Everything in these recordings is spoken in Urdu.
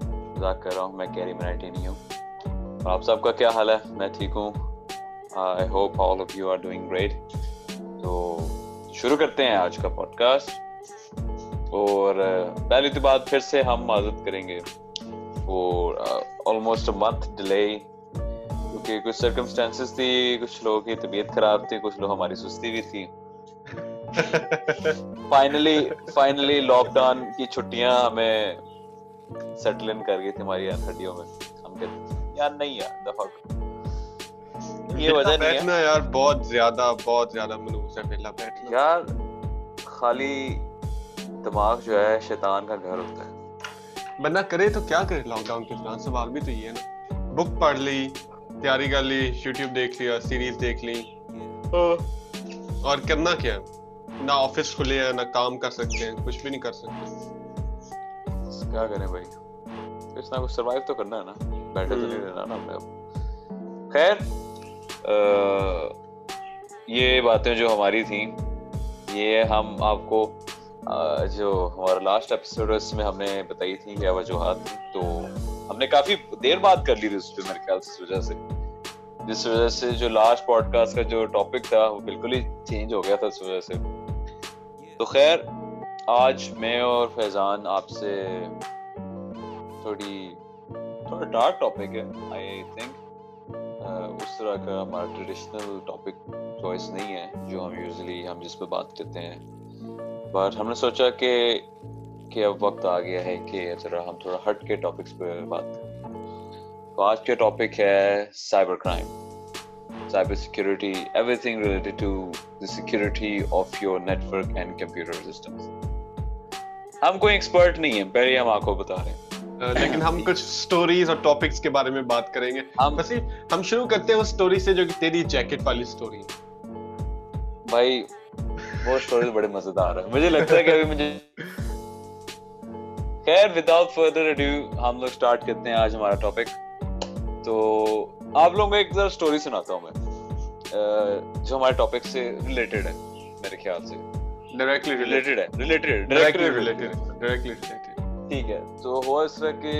مذاق کر رہا ہوں میں، کیری منائٹی نہیں ہوں۔ اور آپ سب کا کیا حال ہے؟ میں ٹھیک ہوں، I hope all of you are doing great. تو شروع کرتے ہیں آج کا پوڈ کاسٹ، اور پہلی تو بات پھر سے ہم معذرت کریں گے وہ آلموسٹ منتھ ڈیلے، کیونکہ کچھ سرکمسٹانسز تھی، کچھ لوگوں کی طبیعت خراب تھی، کچھ لوگ ہماری سستی بھی تھی۔ فائنلی لاک ڈاؤن کی چھٹیاں ہمیں سیٹل ان کر گئی تھی ہماری ہڈیوں میں، ہم کہتے یار نہیں یار دفعہ یہ وجہ نہیں ہے یار، بہت زیادہ منوس ہے پھرلا بیٹھنا یار، خالی دماغ جو ہے شیطان کا گھر ہوتا ہے، بندہ کرے تو کیا کرے لاک ڈاؤن کے دوران؟ سوال بھی تو یہ ہے نا، بک پڑھ لی، تیاری کر لی، یوٹیوب دیکھ لیا، سیریز دیکھ لی، اور کرنا کیا ہے؟ نہ آفس کھلے ہیں، نہ کام کر سکتے ہیں، کچھ بھی نہیں کر سکتے، کیا کریں بھائی، کچھ نہ کچھ سروائیو تو کرنا ہے نا، بیٹھے تو نہیں رہنا نا ہمیں اب۔ خیر یہ باتیں جو ہماری تھیں، یہ ہم آپ کو جو ہمارا لاسٹ ایپیسوڈ اس میں ہم نے بتائی تھی کیا وجوہات تھیں، تو ہم نے کافی دیر بات کر لی تھی اس پہ میرے خیال سے، جس وجہ سے جو لاسٹ پوڈ کاسٹ کا جو ٹاپک تھا وہ بالکل ہی چینج ہو گیا تھا اس وجہ سے۔ تو خیر آج میں اور فیضان آپ سے تھوڑا ڈارک ٹاپک ہے، آئی تھنک اس طرح کا ہمارا ٹریڈیشنل ٹاپک چوائس نہیں ہے جو ہم یوزلی ہم جس پہ بات کرتے ہیں، بٹ ہم نے سوچا کہ اب وقت آ گیا ہے کہ ذرا ہم تھوڑا ہٹ کے ٹاپکس پہ بات کریں۔ تو آج کا ٹاپک ہے cyber crime, cyber security, everything related to the security of your network and computer systems. ہم کوئی ایکسپرٹ نہیں ہیں، پہلے ہم آپ کو بتا رہے ہیں، لیکن ہم کچھ سٹوریز اور ٹاپکس کے بارے میں بات کریں گے۔ ہم شروع کرتے ہیں اس سٹوری سے جو کہ تیری جیکٹ والی سٹوری ہے۔ بھائی وہ سٹوری بڑے مزیدار ہے، مجھے لگتا ہے کہ ابھی مجھے۔ خیر وداؤٹ فردر اڈیو ہم لوگ اسٹارٹ کرتے ہیں آج ہمارا ٹاپک۔ تو آپ لوگوں کو ایک ذرا اسٹوری سناتا ہوں میں، جو ہمارے ٹاپک سے ریلیٹڈ ہے، میرے خیال سے ڈائریکٹلی ریلیٹڈ ہے، ٹھیک ہے۔ تو ہوا اس طرح کہ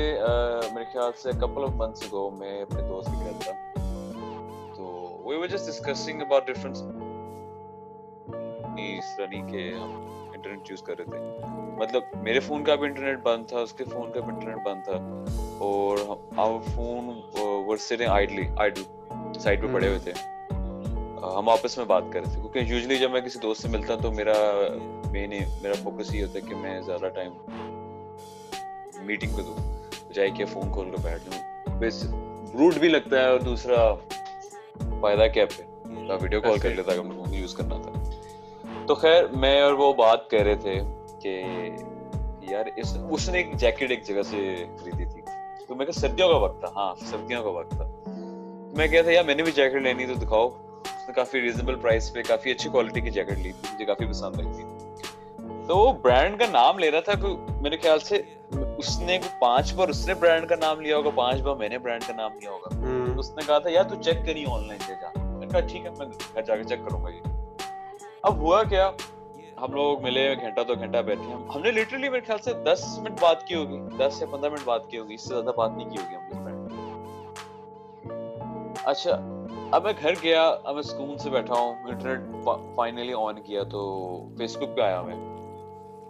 میرے خیال سے کپل آف منتھس اگو میں اپنے دوست کے گھر تھا، تو we were just discussing about different, اس طرح نہیں کہ ہم انٹرنیٹ یوز کر رہے تھے، مطلب میرے فون کا بھی انٹرنیٹ بند تھا، اس کے فون کا بھی انٹرنیٹ بند تھا، اور our phone were sitting idle side پہ پڑے ہوئے تھے، ہم آپس میں بات کر رہے تھے، کیونکہ یوزلی جب میں کسی دوست سے ملتا ہوں تو میرا فوکس یہ ہوتا ہے کہ میں زیادہ ٹائم میٹنگ پہ دوں بجائے کہ فون کھول کے بیٹھ لوں، بس روٹ بھی لگتا ہے، اور دوسرا فائدہ کیا پہ ویڈیو کال کر لیتا اگر مجھے فون یوز کرنا تھا۔ تو خیر میں اور وہ بات کر رہے تھے کہ یار اس نے ایک جیکٹ ایک جگہ سے خریدی تھی، تو میں کہا سردیوں کا وقت تھا، ہاں سردیوں کا وقت تھا، میں کہا تھا یار میں نے بھی جیکٹ لینی تو دکھاؤ، اس نے کافی ریزنیبل پرائس پہ کافی اچھی کوالٹی کی جیکٹ لی تھی، مجھے کافی پسند آئی تھی۔ تو وہ برانڈ کا نام لے رہا تھا، میرے خیال سے اس نے 5 بار اس نے برانڈ کا نام لیا ہوگا، 5 بار میں نے برانڈ کا نام لیا ہوگا۔ اس نے کہا تھا یار تو چیک کری آن لائن سے، جا میں نے کہا ٹھیک ہے میں جا کے چیک کروں گا یہ۔ اب ہوا کیا، ہم لوگ ملے گھنٹہ 2 گھنٹہ بیٹھے، ہم نے لٹرلی میرے خیال سے 10 منٹ بات کی ہوگی، 10 یا 15 منٹ بات کی ہوگی، اس سے زیادہ بات نہیں کی ہوگی ہم نے۔ اچھا اب میں گھر گیا، اب میں سکون سے بیٹھا ہوں، انٹرنیٹ فائنلی آن کیا تو فیس بک پہ آیا میں،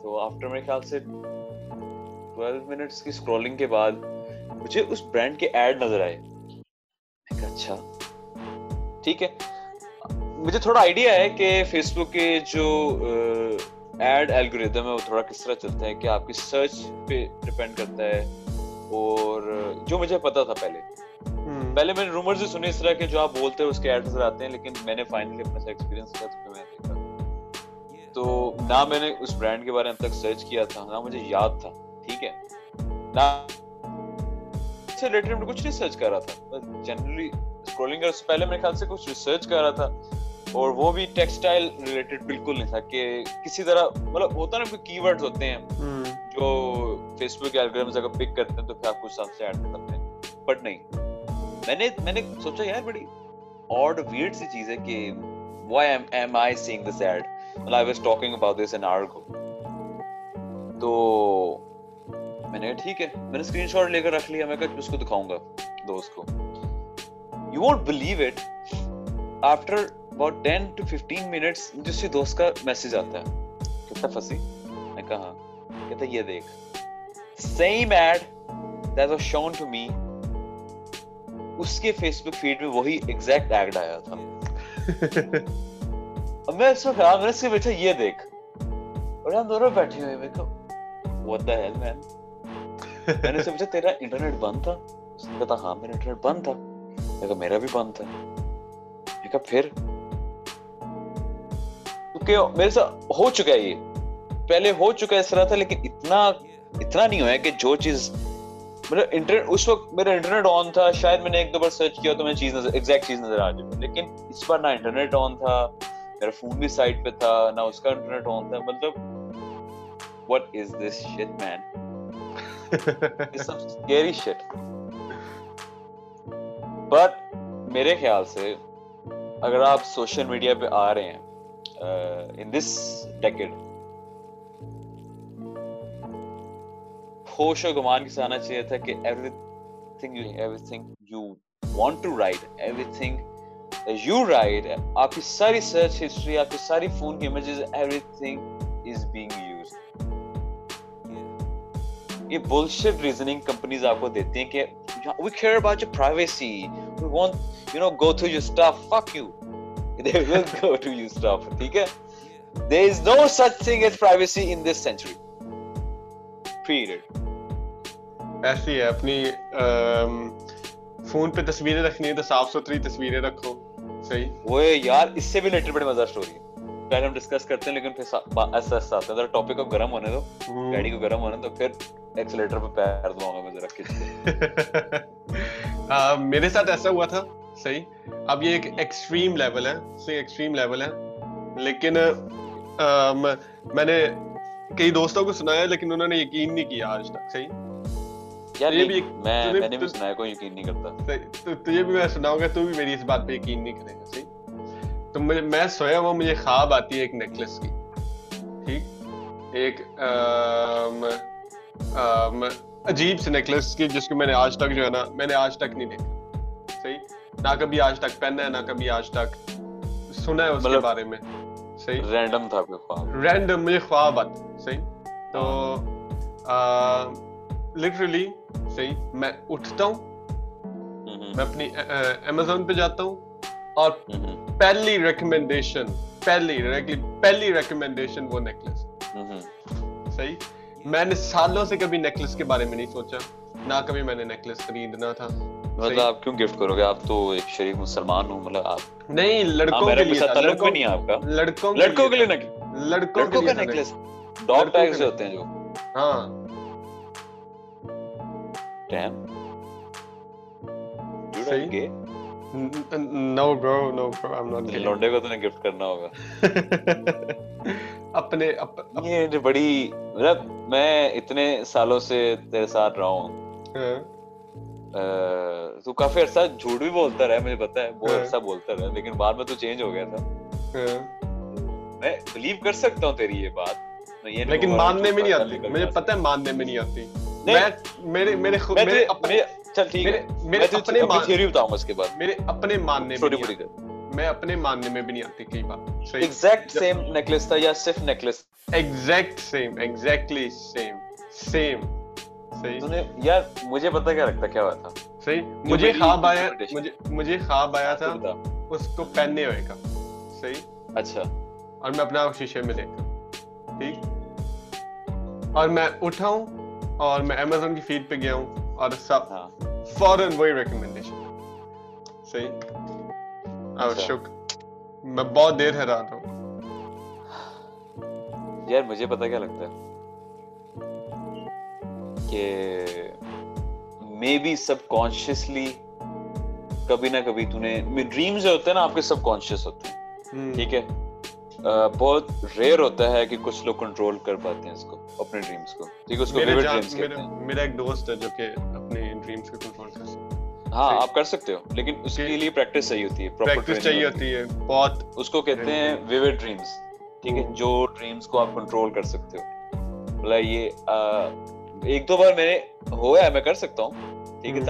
تو آفٹر میرے خیال سے 12 منٹس کی اسکرولنگ کے بعد مجھے اس برانڈ کے ایڈ نظر آئے، میں کہا اچھا ٹھیک ہے، مجھے تھوڑا آئیڈیا ہے کہ فیس بک کے جو ایڈ الگوریتھم ہے وہ تھوڑا کس طرح چلتا ہے، کہ آپ کی سرچ پہ ڈپینڈ کرتا ہے، اور جو مجھے پتا تھا پہلے میں نے رومرز ہی سنے اس طرح کے جو آپ بولتے ہیں اس کے ایڈ نظر آتے ہیں، لیکن میں نے فائنلی اپنا ایکسپیرینس کیا تو میں نے دیکھا، تو نہ میں نے اس برانڈ کے بارے میں اب تک سرچ کیا تھا، نہ مجھے یاد تھا، ٹھیک ہے نہ اس سے ریلیٹڈ میں کچھ نہیں سرچ کر رہا تھا، جنرلی اسکرولنگ کر، اس سے پہلے میرے خیال سے کچھ ریسرچ کر رہا تھا، اور وہ بھی ٹیکسٹائل ریلیٹڈ بالکل نہیں تھا، کہ کسی طرح مطلب ہوتا نا کوئی کی ورڈز ہوتے ہیں جو فیس بک کے الگورتھمز اگر پک کرتے ہیں تو پھر آپ کو ساتھ سے ایڈ کر سکتے ہیں، بٹ نہیں، میں نے سوچا یار بڑی آڈ ویئرڈ سی چیز ہے کہ why am I seeing this ad, I was talking about this an hour ago۔ تو نے کہا ٹھیک ہے, میں نے اسکرین شاٹ لے کر رکھ لیا, میں کہا اس کو دکھاؤں گا دوست کو. You won't believe it, after about 10 to 15 minutes مجھے اسی دوست کا میسج آتا ہے, کہتا پھنسی, میں کہا, کہتا یہ دیکھ same ad that was shown to me, اس کے فیس بک فیڈ میں وہی ایگزیکٹ ایڈ آیا تھا. اب میں اس کو کہا, میں نے سے بیٹھا یہ دیکھ, اور ہم دونوں بیٹھے ہوئے, میں کہا what the hell man. میں نے اس سے پوچھا تیرا انٹرنیٹ بند تھا؟ اس نے کہا ہاں میرا انٹرنیٹ بند تھا. میں کہا میرا بھی بند تھا. میں کہا پھر میرے ساتھ ہو چکا ہے, یہ پہلے ہو چکا اس طرح تھا, لیکن اتنا نہیں ہوا کہ جو چیز مطلب اس وقت میرا انٹرنیٹ آن تھا, شاید میں نے ایک دو بار سرچ کیا تو میں ایگزیکٹ چیز نظر آ جائے, لیکن اس بار نہ انٹرنیٹ آن تھا, میرا فون بھی سائٹ پہ تھا, نہ اس کا انٹرنیٹ آن تھا. مطلب what is this shit man, it's some scary shit. But میرے خیال سے اگر آپ سوشل میڈیا پہ آ رہے ہیں in this decade, خوش و گمان کے ساتھ آنا چاہیے تھا کہ everything you want to write, everything you write, آپ کی ساری سرچ ہسٹری, آپ کی ساری فون کی images, everything is being used. یہ bullshit reasoning companies آپ کو دیتے ہیں کہ we care about your privacy, we want go through your stuff, fuck you. They will go to you stuff, ٹھیک ہے. There is no such thing as privacy in this century. Period. ایسی ہے, اپنی فون پہ تصویریں رکھنی ہے تو صاف ستھری تصویریں رکھو. صحیح. وہ یار اس سے بھی ریلیٹڈ بڑی مزہ اسٹوری ہے, پہلے ہم ڈسکس کرتے ہیں لیکن پھر ایسا ایسا آتا ہے, ذرا ٹاپک کو گرم ہونے دو, گاڑی کو گرم ہونے دو, پھر ایکسلیٹر پہ پیر دوں گا میں ذرا کچھ. ہاں میرے ساتھ ایسا ہوا تھا. صحیح. اب یہ ایک ایکسٹریم لیول ہے, صحیح ایکسٹریم لیول ہے, لیکن میں نے کئی دوستوں کو سنایا لیکن انہوں نے یقین نہیں کیا آج تک. صحیح. میں نے بھی سنایا, کوئی یقین نہیں کرتا. تجھے بھی میں سناؤں گا, تو بھی میری اس بات پہ یقین نہیں کرے گا. صحیح. تو میں سویا ہوا, مجھے خواب آتی ہے ایک نیکلس کی, ٹھیک, ایک عجیب سے نیکلس کی جس کو میں نے آج تک جو ہے نا میں نے آج تک نہیں دیکھا. صحیح. نہ کبھی آج تک پہنا ہے, نہ کبھی آج تک سنا ہے اس کے بارے میں. صحیح. رینڈم تھا کوئی خواب, رینڈم مجھے خواب آتا. صحیح. تو لٹرلی صحیح میں اٹھتا ہوں, میں اپنی امیزون پہ جاتا ہوں اور پہلی ریکمینڈیشن وہ نیکلس. صحیح. میں نے سالوں سے کبھی نیکلس کے بارے میں نہیں سوچا, نہ کبھی میں نے نیکلس خریدنا تھا. مطلب آپ کیوں گفٹ کرو گے, آپ تو ایک شریف مسلمان ہو. مطلب آپ نہیں, لڑکوں کے لیے تعلق بھی نہیں آپ کا, لڑکوں کے لیے لڑکوں کا نیکلس, ڈاگ ٹیگز ہوتے ہیں جو. ہاں ڈیم یو آر گے. نو برو, نو برو, آئی ایم ناٹ گے. لونڈے کو تو نے گفٹ کرنا ہوگا اپنے. یہ بڑی مطلب میں اتنے سالوں سے تیرے ساتھ رہا ہوں, تو کافی عرصہ جھوٹ بھی بولتا رہا ہے, مجھے پتا ہے وہ عرصہ بولتا رہا, لیکن بعد میں تو چینج ہو گیا تھا. میں بلیو کر سکتا ہوں تیری یہ بات, لیکن ماننے میں نہیں آتی, مجھے پتا ہے ماننے میں نہیں آتی. میں اپنے ماننے میں بھی نہیں آتی کئی بار. ایگزیکٹ سیم نیکلس تھا یا صرف necklace? Exact same, exactly same same. صحیح. یار مجھے پتا کیا لگتا کیا ہوا تھا. صحیح. مجھے خواب آیا تھا اس کو پہننے ہوئے کا. صحیح. اچھا. اور میں اپنا شیشے میں دیکھا. ٹھیک. اور میں اٹھا ہوں اور میں امیزون کی فیڈ پہ گیا ہوں اور سب فوراً وہی ریکمینڈیشن. صحیح. میں بہت دیر حیران ہوں. یار مجھے پتا کیا لگتا ہے کہ مے بی سب کانشیسلی کبھی نہ کبھی تو نے ڈریمز ہوتے ہیں نا آپ کے, سب کانشیس ہوتے ہیں. ٹھیک ہے. بہت ریئر ہوتا ہے کہ کچھ لوگ کنٹرول کر پاتے ہیں اس کو, اپنے ڈریمز کو. ٹھیک ہے. اس کو میرا ایک دوست ہے جو کہ اپنے ڈریمز کو کنٹرول کر سکتا ہے. ہاں آپ کر سکتے ہو, لیکن اس کے لیے پریکٹس چاہیے ہوتی ہے, پریکٹس چاہیے ہوتی ہے بہت. اس کو کہتے ہیں ویوڈ ڈریمز. ٹھیک ہے. جو ڈریمز کو آپ کنٹرول کر سکتے ہو. یہ ایک دو بار میں نے ہوا ہے, میں کر سکتا ہوں ٹھیک ہے,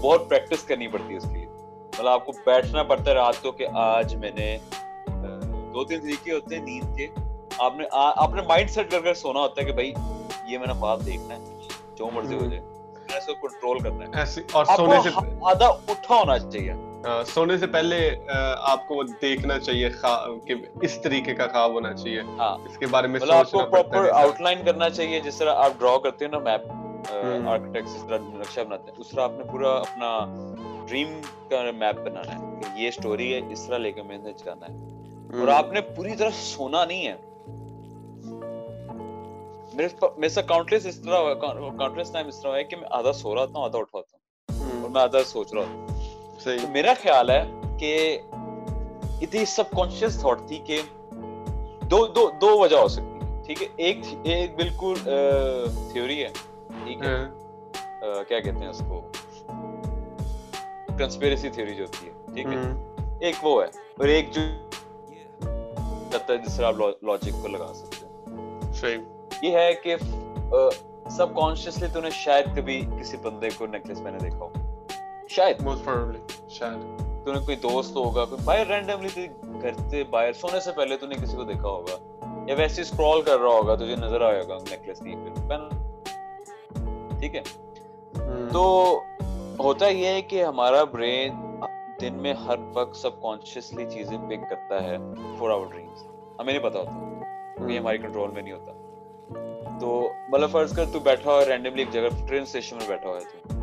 بہت پریکٹس کرنی پڑتی ہے اس کے لیے. مطلب آپ کو بیٹھنا پڑتا ہے رات کو کہ آج میں نے دو تین طریقے ہوتے ہیں نیند کے, آپ نے اپنے مائنڈ سیٹ کر کے سونا ہوتا ہے کہ بھائی یہ میں نے خواب دیکھنا ہے جو مرضی ہو جائے, اس کو کنٹرول کرنا ہے. اور سونے سے آدھا اٹھا ہونا چاہیے, سونے سے پہلے آپ کو دیکھنا چاہیے کہ اس طریقے کا خواب ہونا چاہیے, اس کے بارے میں آپ کو پراپر آؤٹ لائن کرنا چاہیے. جس طرح آپ ڈرا کرتے ہیں نا میپ, آرکیٹیکٹ جس طرح نقشہ بناتے ہیں, اس طرح آپ نے پورا اپنا ڈریم کا میپ بنانا ہے کہ یہ اسٹوری ہے, اس طرح لے کے میں نے جانا ہے. اور آپ نے پوری طرح سونا نہیں ہے. میرے ساتھ کاؤنٹلیس اس طرح کاؤنٹلیس ٹائم اس طرح ہے کہ میں آدھا سو رہا ہوتا ہوں, آدھا اٹھا ہوتا ہوں, اور میں آدھا سوچ رہا ہوتا ہوں. میرا خیال ہے کہ اتنی سب کانشیس تھاٹ تھی کہ دو وجہ ہو سکتی ہے. ٹھیک ہے, ایک بالکل تھیوری ہے, ٹھیک ہے, کیا کہتے ہیں اس کو, کنسپیریسی تھیوری جو ہوتی ہے, ٹھیک ہے, ایک وہ ہے, اور ایک جو جس طرح آپ لاجک کو لگا سکتے ہیں یہ ہے کہ سب کانشیسلی تو نے شاید کبھی کسی بندے کو نیکلس پہنے دیکھا ہو, شاید تو نے کوئی دوست ہوگا, کوئی باہر رینڈملی گھر سے باہر سونے سے پہلے تو نے کسی کو دیکھا ہوگا, یا ویسے اسکرول کر رہا ہوگا تجھے نظر آیا ہوگا نیکلس نہیں پہنا. ٹھیک ہے, تو ہوتا یہ ہے کہ ہمارا برین دن میں ہر وقت سب کانشیسلی چیزیں پک کرتا ہے فور آور ڈریمس, ہمیں نہیں پتا ہوتا, یہ ہماری کنٹرول میں نہیں ہوتا. تو مطلب فرض کر تو بیٹھا ہوا رینڈملی ایک جگہ ٹرین اسٹیشن میں بیٹھا ہوا ہے,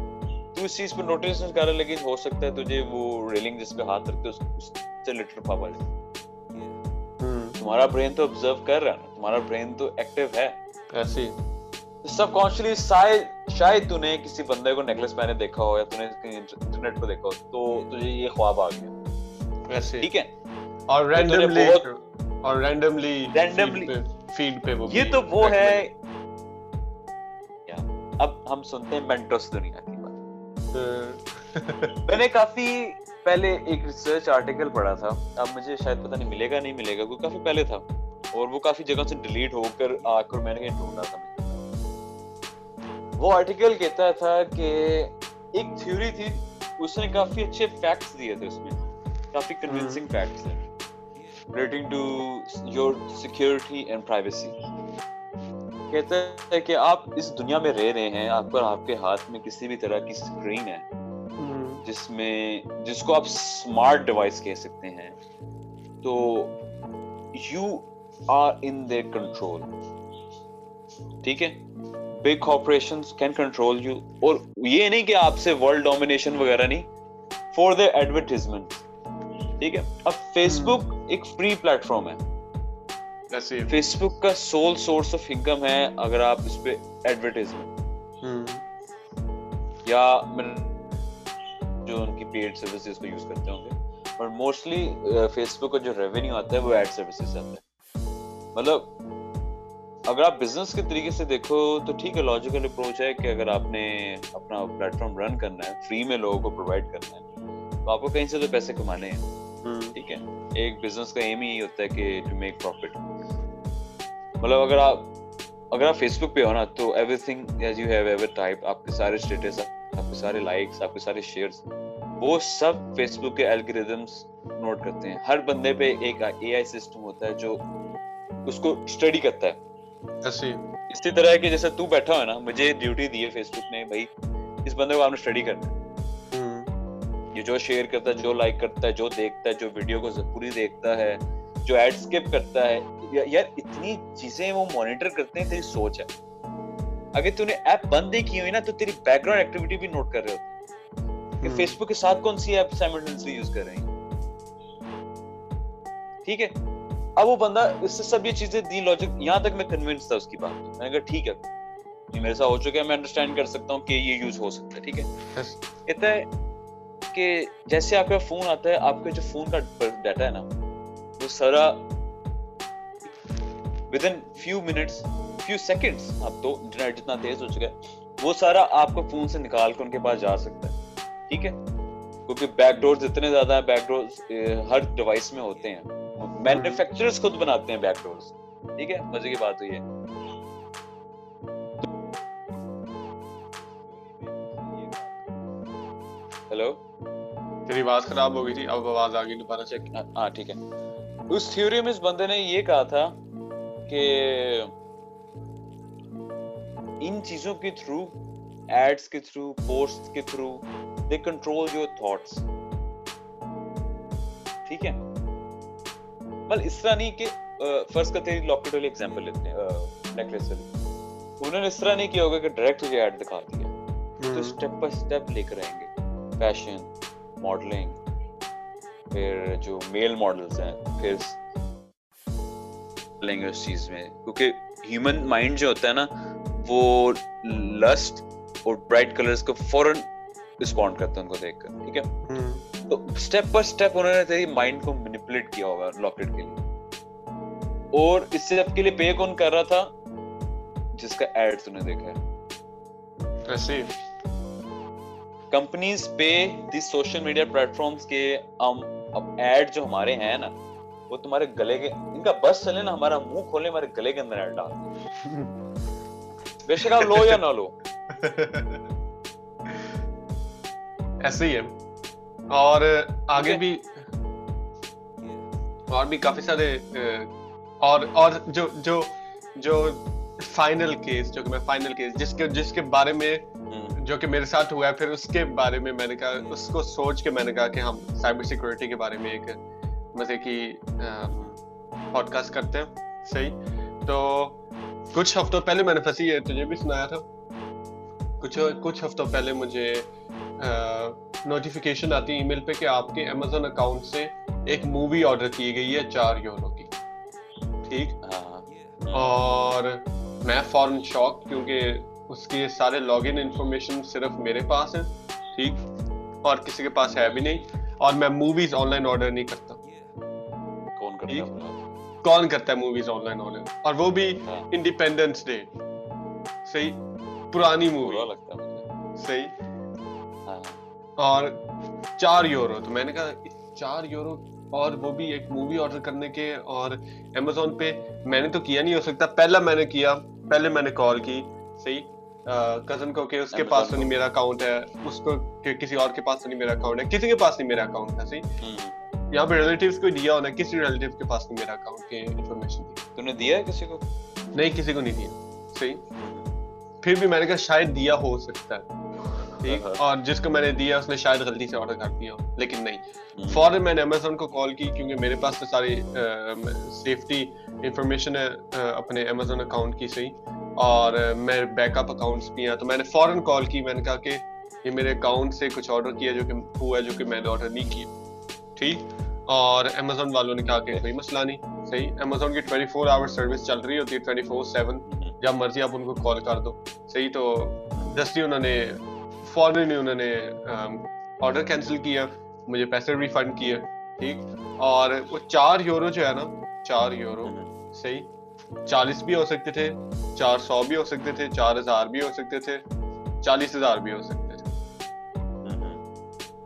تو اس چیز پہ نوٹس نہیں کر, لیکن ہو سکتا ہے تجھے وہ ریلنگ جس پہ ہاتھ رکھتے اس سے لٹر پھاپا جائے. تمہارا برین تو آبزرو کر رہا ہے, تمہارا برین تو ایکٹیو ہے. ایسی سب کانشلی شاید تو نے کسی بندے کو نیکلس پہنے دیکھا ہو, یا تو نے انٹرنیٹ پہ دیکھا ہو, تو تجھے یہ خواب آ گیا. ٹھیک ہے, اور رینڈملی فیلڈ پہ وہ, یہ تو وہ ہے. اب ہم سنتے ہیں مینٹس دنیا کی. میں نے کافی پہلے ایک ریسرچ آرٹیکل پڑھا تھا, اب مجھے شاید پتہ نہیں ملے گا نہیں ملے گا, کیونکہ کافی پہلے تھا, اور وہ کافی جگہ سے ڈیلیٹ ہو کر آ کر میں نے کہیں ڈھونڈا تھا. وہ آرٹیکل کہتا تھا کہ ایک تھیوری تھی, اس نے کافی اچھے فیکٹس دیے تھے, اس میں کافی کنوینسنگ فیکٹس ہیں relating to your security and privacy. کہتا ہے کہ آپ اس دنیا میں رہ رہے ہیں, آپ کے ہاتھ میں کسی بھی طرح کی اسکرین ہے جس کو آپ اسمارٹ ڈیوائس کہہ سکتے ہیں, تو you are in their control. ٹھیک ہے, big corporations can control you, اور یہ نہیں کہ آپ سے ورلڈ ڈومینیشن وغیرہ نہیں, فار دیئر ایڈورٹائزمنٹ. ٹھیک ہے, اب فیس بک ایک فری پلیٹ فارم ہے, فیس بک کا سول سورس آف انکم ہے اگر آپ اس پہ ایڈورٹائزمنٹ یا جو ان کی پیڈ سروسز کو یوز کرتے ہوں گے, اور موسٹلی فیس بک کا جو ریونیو آتا ہے وہ ایڈ سروسز سے آتا ہے. مطلب اگر آپ بزنس کے طریقے سے دیکھو تو ٹھیک ہے, لاجیکل اپروچ ہے کہ اگر آپ نے اپنا پلیٹ فارم رن کرنا ہے, فری میں لوگوں کو پرووائڈ کرنا ہے, تو آپ کو کہیں سے تو پیسے کمانے ہیں. ٹھیک ہے, ایک بزنس کا ایم ہی ہوتا ہے کہ ٹو میک پروفٹ. مطلب اگر آپ فیس بک پہ ہو نا, تو everything as you have ever type, آپ کے سارے اسٹیٹس, آپ کے سارے لائکس, آپ کے سارے شیئرس, وہ سب فیس بک کے الگوریتھمس نوٹ کرتے ہیں. ہر بندے پہ ایک اے آئی سسٹم ہوتا ہے جو اس کو اسٹڈی کرتا ہے. اسی طرح کہ جیسے تو بیٹھا ہو نا, مجھے ڈیوٹی دی ہے فیس بک نے, بھائی اس بندے کو آپ نے اسٹڈی کرنا ہے. یہ جو شیئر کرتا ہے, جو لائک کرتا ہے, جو دیکھتا ہے, جو ویڈیو کو پوری دیکھتا ہے, جو ایڈ اسکپ کرتا ہے, یار اتنی چیزیں وہ مانیٹر کرتے ہیں. تیری سوچ ہے, اگر تو نے ایپ بند ہی کی ہوئی نا, تو تیری بیک گراؤنڈ ایکٹیویٹی بھی نوٹ کر رہے ہوتے ہیں کہ فیس بک کے ساتھ کون سی ایپ سائملٹینیسلی یوز کر رہے ہیں. ٹھیک ہے, اب وہ بندہ اس سے سب یہ چیزیں دی لاجک, یہاں تک میں کنوینس تھا اس کی بات. میں نے کہا ٹھیک ہے, یہ میرے ساتھ ہو چکا ہے, میں انڈرسٹینڈ کر سکتا ہوں کہ یہ یوز ہو سکتا ہے. ٹھیک ہے, کہتا ہے کہ جیسے آپ کا فون آتا ہے, آپ کے جو فون کا ڈیٹا ہے نا, وہ سارا within few minutes, few seconds, اب تو انٹرنیٹ جتنا تیز ہو چکا ہے, وہ سارا آپ کو فون سے نکال کے ان کے پاس جا سکتا ہے. ٹھیک ہے, کیونکہ بیک ڈورز اتنے زیادہ ہیں, بیک ڈورز ہر ڈیوائس میں ہوتے ہیں, مینوفیکچررز خود بناتے ہیں بیک ڈورز. ٹھیک ہے, مزے کی بات ہوئی ہے. ہیلو، تیری آواز خراب ہو گئی تھی، اب آواز آ گئی دوبارہ چیک. ہاں ٹھیک ہے. اس تھیوری میں اس بندے نے یہ کہا تھا کہ ان چیزوں کے تھرو، ایڈز کے تھرو، پوسٹ کے through, they control your thoughts. ٹھیک ہے، بل اس طرح نہیں کہ فرض کا تیری لاکٹ والی ایگزامپل لیتے ہیں، نیکلیس والی، انہوں نے اس طرح نہیں کیا ہوگا کہ ڈائریکٹ مجھے ایڈ دکھا دیا. تو اسٹیپ بائی اسٹیپ لے کے رہیں گے، فیشن، ماڈلنگ، پھر جو میل ماڈلس ہیں، پھر اس چیز میں، کیونکہ ہیومن مائنڈ جو ہوتا ہے نا، وہ لسٹ اور برائٹ کلرز کو فوراً رسپونڈ کرتا ہے ان کو دیکھ کر. ٹھیک ہے، تو اسٹیپ بائی اسٹیپ انہوں نے تیری مائنڈ کو مینیپولیٹ کیا ہوگا لاکٹ کے لیے. اور اس سے آپ کے لیے پے کون کر رہا تھا؟ جس کا ایڈ تم نے دیکھا ہے. ایسے companies pay the social media platforms کے ایڈ جو ہمارے ہیں نا، وہ تمہارے گلے کے، ان کا بس چلے نا، ہمارا منہ کھولے، ہمارے گلے کے اندر ایڈ ڈال، بے شک آپ لو یا نہ لو. ایسے ہی ہے. اور آگے بھی کافی سارے اور جو فائنل کیس، جو کہ میں فائنل کیس جس کے بارے میں، جو کہ میرے ساتھ ہوا ہے، پھر اس کے بارے میں میں نے کہا، اس کو سوچ کے میں نے کہا کہ ہم سائبر سیکورٹی کے بارے میں ایک مزے کی پوڈ کاسٹ کرتے ہیں. صحیح. تو کچھ ہفتوں پہلے میں نے پھنسی ہے، تجھے بھی سنایا تھا، کچھ ہفتوں پہلے مجھے نوٹیفیکیشن آتی ای میل پہ کہ آپ کے امیزون اکاؤنٹ سے ایک مووی آرڈر کی گئی ہے 4 یورو کی. ٹھیک، اور میں فوراً شاک، کیونکہ اس کے سارے لاگ ان انفارمیشن صرف میرے پاس ہے. ٹھیک، اور کسی کے پاس ہے بھی نہیں. اور میں موویز آن لائن آرڈر نہیں کرتا. کون کرتا ہے موویز آن لائن آرڈر؟ اور وہ بھی انڈیپینڈنس ڈے. صحیح، پرانی مووی لگتا ہے. صحیح. اور 4 یورو. تو میں نے کہا 4 یورو، اور وہ بھی ایک مووی آرڈر کرنے کے، اور امیزون پہ. میں نے تو کیا نہیں، ہو سکتا پہلے میں نے کال کی. صحیح، کزن کو کہ اس کے پاس نہیں میرا اکاؤنٹ ہے، اس کو کہ کسی اور کے پاس نہیں میرا اکاؤنٹ ہے، کسی کے پاس نہیں میرا اکاؤنٹ ہے. صحیح، یہاں پہ ریلیٹیوز کو دیا ہونا، کسی ریلیٹیو کے پاس نہیں میرا اکاؤنٹ کی انفارمیشن دی. تم نے دیا ہے کسی کو؟ نہیں، کسی کو نہیں دیا. صحیح. پھر بھی میں نے کہا شاید دیا ہو سکتا ہے. ٹھیک، اور جس کو میں نے دیا اس نے شاید غلطی سے آرڈر کر دیا ہو، لیکن نہیں، فوراً میں نے امیزون کو کال کی، کیونکہ میرے پاس تو ساری سیفٹی انفارمیشن ہے اپنے امیزون اکاؤنٹ کی. صحیح، اور میرے بیک اپ اکاؤنٹس بھی ہیں. تو میں نے فوراً کال کی، میں نے کہا کہ یہ میرے اکاؤنٹ سے کچھ آرڈر کیا جو کہ میں نے آرڈر نہیں کیا. ٹھیک، اور امیزون والوں نے کہا کہ کوئی مسئلہ نہیں. صحیح، امیزون کی 24 آور سروس چل رہی ہوتی ہے، 24/7، جب مرضی آپ ان کو کال کر دو. صحیح، تو جسٹلی فوراً انہوں نے آرڈر کینسل کیا، مجھے پیسے ریفنڈ کیے. ٹھیک، اور وہ 4 یورو جو ہے نا، 4 یورو. صحیح، 40 بھی ہو سکتے تھے، 400 بھی ہو سکتے تھے، 4000 بھی ہو سکتے تھے، 40,000 بھی ہو سکتے تھے.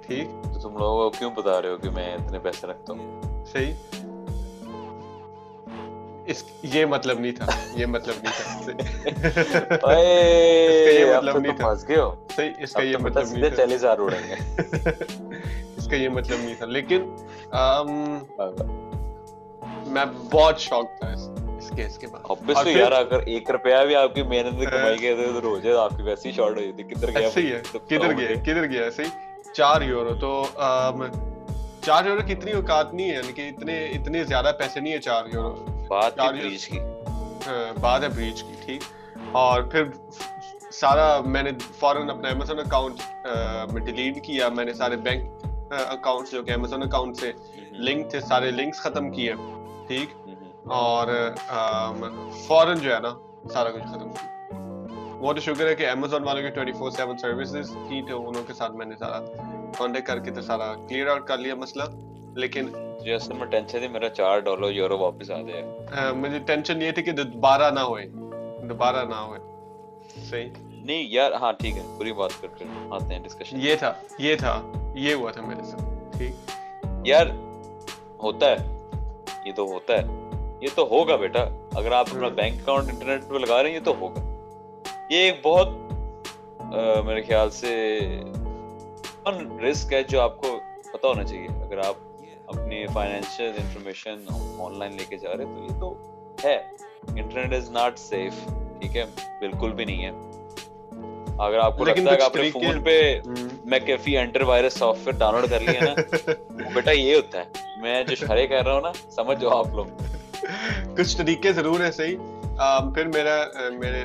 ٹھیک، تو تم لوگوں کو کیوں بتا رہے ہو کہ میں اتنے پیسے رکھتا ہوں؟ صحیح، یہ مطلب نہیں تھا، اس کا یہ مطلب نہیں تھا. لیکن میں بہت شوق تھا اس کیس کے بعد. یار اگر 1 روپیہ بھی آپ کی محنت سے کمائی گیا تو ہو جائے، آپ کی ویسے ہی شارٹ ہو جاتی. کدھر گیا؟ ایسے ہی 4 یورو. تو 4 یورو کی اتنی اوقات نہیں ہے، یعنی کہ اتنے زیادہ پیسے نہیں ہے 4 یورو. بات ہے بریچ کی. ٹھیک، اور پھر سارا میں نے فوراً اپنا امیزون اکاؤنٹ ڈیلیٹ کیا. میں نے سارے بینک اکاؤنٹس جو کہ امیزون اکاؤنٹ سے لنک تھے، سارے لنکس ختم کیے. ٹھیک، اور فوراً جو ہے نا سارا کچھ ختم کیا. وہ تو شکر ہے کہ امیزون والوں کی 24/7 سروسز تھی، تو انہوں کے ساتھ میں نے سارا کانٹیکٹ کر کے تو سارا کلیئر آؤٹ کر لیا مسئلہ. لیکن جو اصل میں ٹینشن ہے، میرا 4 یورو واپس آ جائے. مجھے ٹینشن یہ تھی کہ دوبارہ نہ ہوئے. صحیح، نہیں یار. ہاں ٹھیک ہے، پوری بات کرتے ہیں، آتے ہیں ڈسکشن. یہ تھا یہ ہوا تھا میرے ساتھ. ٹھیک یار، ہوتا ہے یہ تو ہوگا بیٹا. اگر آپ اپنا بینک اکاؤنٹ انٹرنیٹ پہ لگا رہے ہیں، یہ تو ہوگا. یہ ایک بہت میرے خیال سے رسک ہے جو آپ کو پتا ہونا چاہیے. اگر آپ اپنی فائنینشیل انفارمیشن آن لائن لے کے جا رہے تو یہ تو ہے, انٹرنیٹ از ناٹ سیف, ٹھیک ہے, بالکل بھی نہیں ہے. اگر آپ کو لگتا ہے کہ آپ نے فون پہ McAfee antivirus software download کر لیا نا, بیٹا یہ ہوتا ہے, میں جو شرح کہہ رہا ہوں نا سمجھ جاؤ آپ لوگ. کچھ طریقے ضرور ہیں صحیح. پھر میرے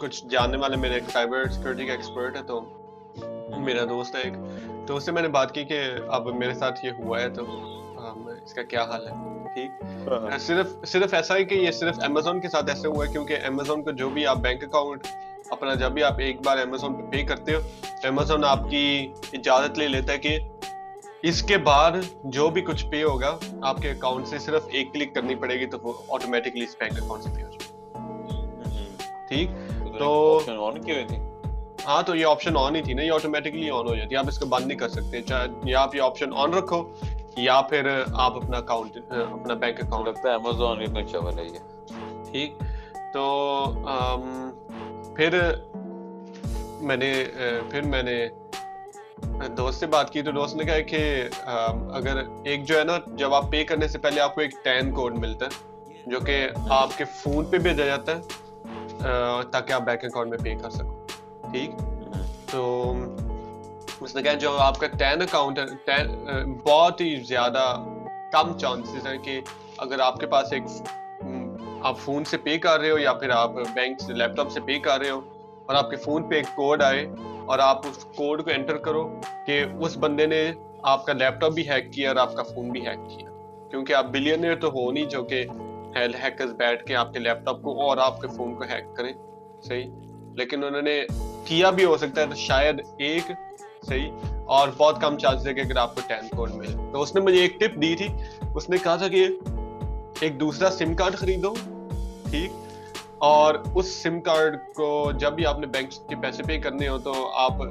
کچھ جاننے والے, میرے سائبر سیکورٹی کا ایکسپرٹ ہے تو میرا دوست ہے ایک, تو اس سے میں نے بات کی کہ اب میرے ساتھ یہ ہوا ہے تو اس کا کیا حال ہے. ٹھیک, صرف ایسا ہے کہ یہ صرف امیزون کے ساتھ ایسا ہوا ہے کیونکہ امیزون کا جو بھی آپ بینک اکاؤنٹ اپنا, جب بھی آپ ایک بار امیزون پہ پے کرتے ہو, امیزون آپ کی اجازت لے لیتا ہے کہ اس کے بعد جو بھی کچھ پے ہوگا آپ کے اکاؤنٹ سے صرف ایک کلک کرنی پڑے گی تو وہ آٹومیٹکلی اس بینک اکاؤنٹ سے پے ہو جائے. ٹھیک, تو ہاں, تو یہ آپشن آن ہی تھی نا, یہ آٹومیٹکلی آن ہو جاتی ہے, آپ اس کو بند نہیں کر سکتے. چاہے آپ یہ آپشن آن رکھو یا پھر آپ اپنا بینک اکاؤنٹ رکھتا ہے امیزون کا چاول ہے یہ. ٹھیک, تو پھر میں نے دوست سے بات کی تو دوست نے کہا کہ اگر ایک جو ہے نا, جب آپ پے کرنے سے پہلے آپ کو ایک ٹین کوڈ ملتا ہے جو کہ آپ کے فون پہ بھیجا جاتا ہے تاکہ آپ بینک اکاؤنٹ میں پے کر سکو. ٹھیک, تو اس نے کہا جو آپ کا ٹین اکاؤنٹ ہے, بہت ہی زیادہ کم چانسز ہیں کہ اگر آپ کے پاس ایک, آپ فون سے پے کر رہے ہو یا پھر آپ بینک سے لیپ ٹاپ سے پے کر رہے ہو اور آپ کے فون پہ ایک کوڈ آئے اور آپ اس کوڈ کو انٹر کرو کہ اس بندے نے آپ کا لیپ ٹاپ بھی ہیک کیا اور آپ کا فون بھی ہیک کیا, کیونکہ آپ بلینئر تو ہو نہیں جو کہ ہیکرز بیٹھ کے آپ کے لیپ ٹاپ کو اور آپ کے فون کو ہیک کریں. صحیح, لیکن انہوں نے کیا بھی ہو سکتا ہے تو شاید ایک صحیح, اور بہت کم چانس ہے کہ اگر آپ کو ٹین کوڈ ملے. تو اس نے مجھے ایک ٹپ دی تھی, اس نے کہا تھا کہ ایک دوسرا سم کارڈ خریدو. ٹھیک, اور اس سم کارڈ کو جب بھی آپ نے بینک کے پیسے پے کرنے ہو تو آپ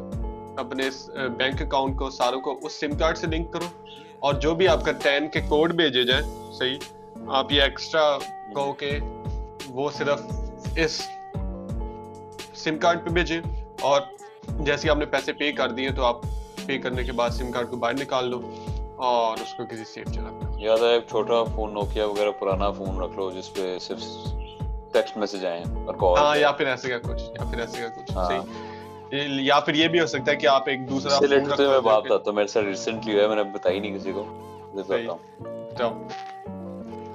اپنے بینک اکاؤنٹ کو ساروں کو اس سم کارڈ سے لنک کرو اور جو بھی آپ کا ٹین کے کوڈ بھیجے جائیں, صحیح, آپ یہ ایکسٹرا کہو کہ وہ صرف اس سم کارڈ پہ بھیجیں اور جیسے آپ نے پیسے پے کر دیے تو آپ پے کرنے کے بعد سم کارڈ کو باہر نکال لو اور اس کو کسی سیف جگہ پہ. یاد ہے ایک چھوٹا فون نوکیا وغیرہ پرانا فون رکھ لو جس پہ صرف ٹیکسٹ میسج آئے اور کال, ہاں, یا پھر ایسے کا کچھ, یا پھر ایسے کا کچھ. صحیح, یا پھر یہ بھی ہو سکتا ہے کہ آپ ایک دوسرا فون رکھ لو. میں بات تھا تو میرے ساتھ ریسنٹلی ہوا ہے, میں نے بتائی نہیں کسی کو,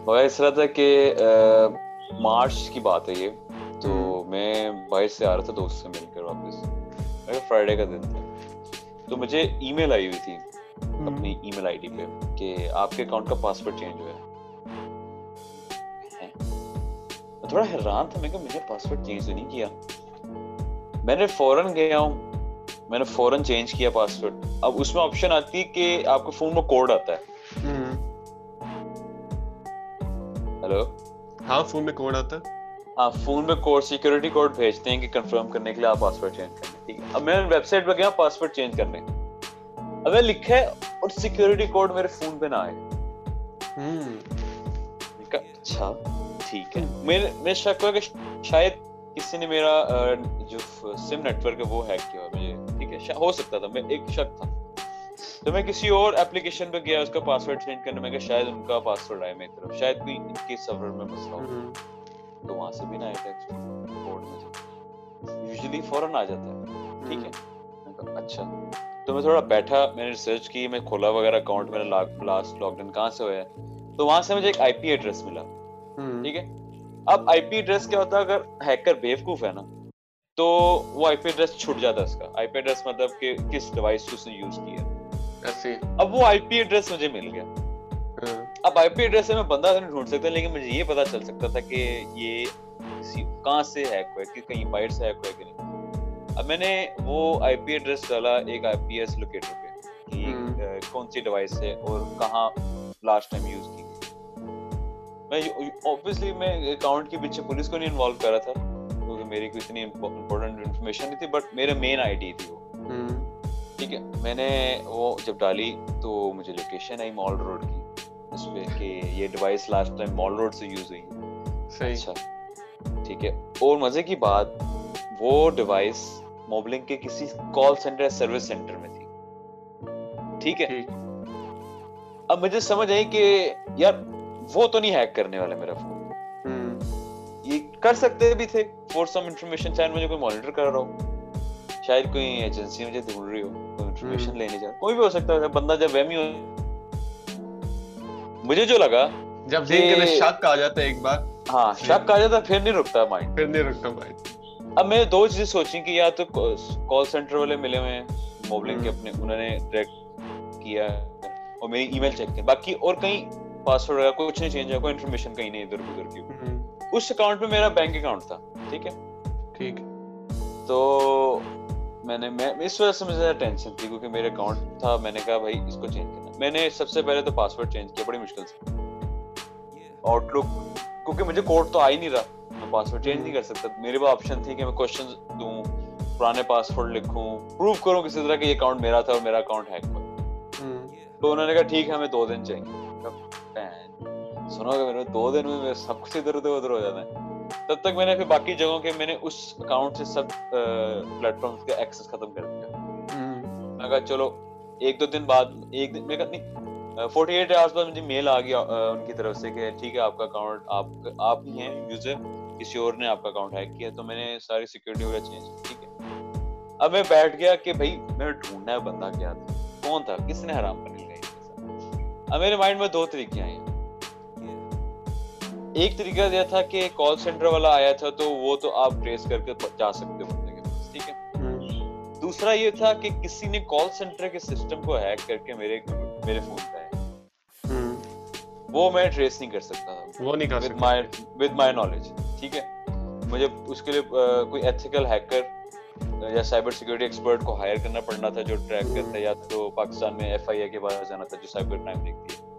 تو اس طرح تھا کہ مارچ کی بات ہے یہ, تو میں باہر سے آ رہا تھا دوست سے مل کر واپس, فرائیڈے کا دن تھا, تو مجھے ای میل آئی ہوئی تھی اپنی ای میل آئی ڈی پہ کہ آپ کے اکاؤنٹ کا پاسورڈ چینج ہوا ہے. تھوڑا حیران تھا میں کہ مجھے پاسورڈ چینج تو نہیں کیا, میں نے فوراً گیا ہوں, میں نے فوراً چینج کیا پاسورڈ. اب اس میں آپشن آتی ہے کہ آپ کے فون میں کوڈ آتا ہے. ہیلو, ہاں, فون میں کوڈ آتا ہے, آپ فون میں کوڈ, سیکیورٹی کوڈ بھیجتے ہیں کہ کنفرم کرنے کے لیے آپ پاسورڈ چینج کریں. ٹھیک ہے, اب میں ویب سائٹ پہ گیا پاسورڈ چینج کرنے, اب میں لکھا ہے اور سیکیورٹی کوڈ میرے فون پہ نہ آئے. اچھا, ٹھیک ہے, میرے شک ہوا کہ شاید کسی نے میرا جو سم نیٹ ورک ہے وہ ہیک کیا مجھے. ٹھیک ہے, ہو سکتا تھا, میں ایک شک تھا, تو میں کسی اور ایپلیکیشن پہ گیا اس کا پاسورڈ چینج کرنے, میں کہ شاید ان کا پاسورڈ آئے میری طرف, شاید کوئی ان کے سرور میں مسئلہ ہو, تو وہاں سے بھی نہ یوزلی فوراً آ جاتا ہے. ٹھیک ہے, اچھا, تو میں تھوڑا بیٹھا, میں نے ریسرچ کی, میں کھولا وغیرہ اکاؤنٹ میرا لاسٹ لاک ڈاؤن کہاں سے ہوا ہے, تو وہاں سے مجھے ایک آئی پی ایڈریس ملا. ٹھیک ہے, اب آئی پی ایڈریس کیا ہوتا ہے, اگر ہیکر بیوقوف ہے نا تو وہ آئی پی ایڈریس چھٹ جاتا ہے اس کا. آئی پی ایڈریس مطلب کہ کس ڈیوائس کو اس نے یوز کیا. اب وہ آئی پی ایڈریس مجھے مل گیا. اب آئی پی ایڈریس سے میں بندہ نہیں ڈھونڈ سکتا, لیکن مجھے یہ پتا چل سکتا تھا کہ یہ کہاں سے ہیک ہوا ہے, کہ کہیں باہر سے ہیک ہوا ہے کہ نہیں. اب میں نے وہ آئی پی ایڈریس ڈالا ایک آئی پی ایس لوکیٹر پہ کہ کون سی ڈیوائس ہے اور کہاں لاسٹ ٹائم یوز کی گئی. اوبیسلی میں اکاؤنٹ کے پیچھے پولیس کو نہیں انوالو کر رہا تھا کیونکہ میری کوئی اتنی امپورٹنٹ انفارمیشن نہیں تھی, بٹ میرا مین آئی ڈی تھی وہ. ٹھیک ہے, میں نے وہ جب ڈالی تو مجھے لوکیشن آئی مال روڈ کی, اس پہ کہ یہ ڈیوائس لاسٹ ٹائم مال روڈ سے یوز ہوئی ہے. اچھا, ٹھیک ہے, اور مزے کی بات وہ ڈیوائس موبلنگ کے کسی کال سینٹر یا سروس سینٹر میں تھی. ٹھیک ہے. اب مجھے سمجھ آئی کہ یار وہ تو نہیں ہیک کرنے والا میرا فون, یہ کر سکتے بھی تھے فور سم انفارمیشن. شاید مجھے کوئی مانیٹر کر رہا ہو, شاید کوئی ایجنسی مجھے ڈھونڈ رہی ہو, کوئی انفارمیشن لینے جا, کوئی بھی ہو سکتا ہے بندہ. جب وہمی ہو, مجھے جو لگا جب شک آ جاتا ہے ایک بار, ہاں شک آ جاتا ہے پھر نہیں رکتا مائنڈ, پھر نہیں رکتا مائنڈ. اب میں نے دو چیزیں سوچی کہ یا تو کال سینٹر والے ملے ہوئے ہیں موبلنگ کے اپنے, انہوں نے ڈائریکٹ کیا اور میری ای میل چیک کی, باقی اور کہیں پاسورڈ وغیرہ کچھ نہیں چینج ہوا, کوئی انفارمیشن کہیں نہیں ادھر ادھر کی. اس اکاؤنٹ میں میرا بینک اکاؤنٹ تھا, ٹھیک ہے ٹھیک. تو میں نے اس وجہ سے مجھے زیادہ ٹینشن تھی کیونکہ میرا اکاؤنٹ تھا. میں نے کہا بھائی اس کو چینج کرنا. میں نے سب سے پہلے تو پاسورڈ چینج کیا بڑی مشکل سے, آؤٹ لک, کیونکہ مجھے کوڈ تو آ ہی نہیں رہا, میں پاسورڈ چینج نہیں کر سکتا. میرے پاس آپشن تھی کہ میں کوشچن دوں, پرانے پاسورڈ لکھوں, پروو کروں کسی طرح کہ یہ اکاؤنٹ میرا تھا اور میرا اکاؤنٹ ہیک ہوا. تو انہوں نے کہا ٹھیک ہے ہمیں 2 دن چاہیے. سنو گے میرے 2 دن میں سب کچھ ادھر ادھر ہو جاتا ہے. تب تک میں نے پھر باقی جگہوں کے, میں نے اس اکاؤنٹ سے سب پلیٹ فارمس کا ایکسس ختم کر دیا. میں کہا چلو 1-2 دن بعد, ایک دن میں کہا نہیں 48 آورس بعد مجھے میل آ گیا ان کی طرف سے کہ ٹھیک ہے آپ کا اکاؤنٹ, آپ ہی ہیں یوزر, کسی اور نے آپ کا اکاؤنٹ ہیک کیا. تو میں نے ساری سیکیورٹی وغیرہ چینج کی, ٹھیک ہے. اب میں بیٹھ گیا کہ بھائی میں ڈھونڈنا ہے بندہ کیا تھا, کون تھا, کس نے حرام کرنے لگائی. اب میرے مائنڈ میں 2 طریقے آئے. ایک طریقہ یہ تھا کہ کال سینٹر والا آیا تھا تو وہ تو آپ ٹریس کر کے جا سکتے ہو بندے کے پاس, ٹھیک ہے. دوسرا یہ تھا کہ کسی نے کال سینٹر کے سسٹم کو ہیک کر کے میرے فون پہ آیا. وہ میں ٹریس نہیں کر سکتا تھا, وہ نہیں کر سکتا ود مائی نالج, ٹھیک ہے. مجھے اس کے لیے کوئی ایتھیکل ہیکر یا سائبر سیکیورٹی ایکسپرٹ کو ہائر کرنا پڑنا تھا جو ٹریک کرتا ہے, یا تو پاکستان میں FIA کے بارے میں جانا تھا جو سائبر کرائم دیکھتی ہے.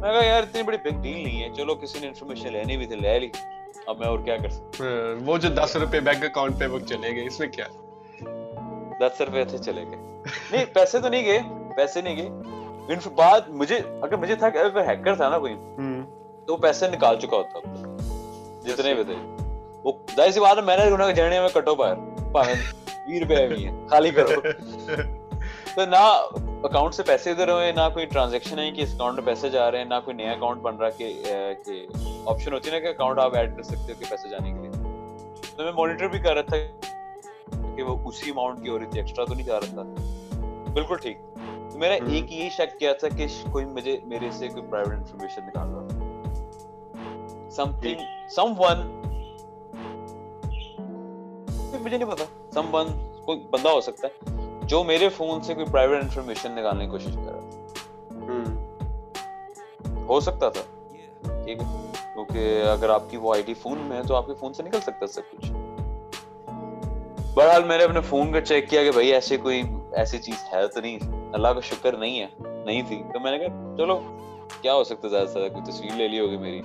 میں کہا یار اتنی بڑی بگ ڈیل نہیں ہے, چلو کسی نے انفارمیشن لینی بھی تھی, لے لی. اب میں اور کیا کر سکتا ہوں. وہ جو 10 روپے بینک اکاؤنٹ پہ وہ چلے گئے, اس میں کیا 10 روپے تھے چلے گئے. نہیں پیسے تو نہیں گئے, پیسے نہیں گئے. بعد مجھے اگر مجھے تھا کہ اگر ہیکر تھا نا کوئی تو پیسے نکال چکا ہوتا جتنے بھی تھے. وہ ظاہر سی بات ہے میں نے انہوں نے جڑنے میں کٹو پایا 20 روپے بھی ہیں خالی کرو. تو نہ اکاؤنٹ سے پیسے ادھر ہوئے, نہ کوئی ٹرانزیکشن ہے کہ اس اکاؤنٹ میں پیسے جا رہے ہیں, نہ کوئی نیا اکاؤنٹ بن رہا کہ آپشن ہوتی ہے نا کہ اکاؤنٹ آپ ایڈ کر سکتے ہو کہ پیسے جانے کے لیے. تو میں مانیٹر بھی کر رہا تھا کہ وہ اسی اماؤنٹ کی ہو رہی تھی, ایکسٹرا تو نہیں جا رہا تھا, بالکل ٹھیک. میرا ایک یہ شک کیا تھا کہ کوئی مجھے میرے سے کوئی پرائیویٹ انفارمیشن نکال رہا, something, someone, مجھے نہیں پتا, someone, کوئی بندہ ہو سکتا ہے جو میرے فون سے کوئی پرائیویٹ انفارمیشن نکالنے کی کوشش کر رہا. ہو سکتا تھا, ٹھیک ہے, کیونکہ اگر آپ کی وہ آئی ڈی فون میں ہے تو آپ کے فون سے نکل سکتا سب کچھ. بہرحال میں نے اپنے فون کا چیک کیا کہ بھائی ایسے کوئی ایسی چیز ہے تو نہیں, اللہ کا شکر نہیں ہے, نہیں تھی. تو میں نے کہا چلو کیا ہو سکتا ہے, زیادہ سے زیادہ کوئی تصویر لے لی ہوگی میری,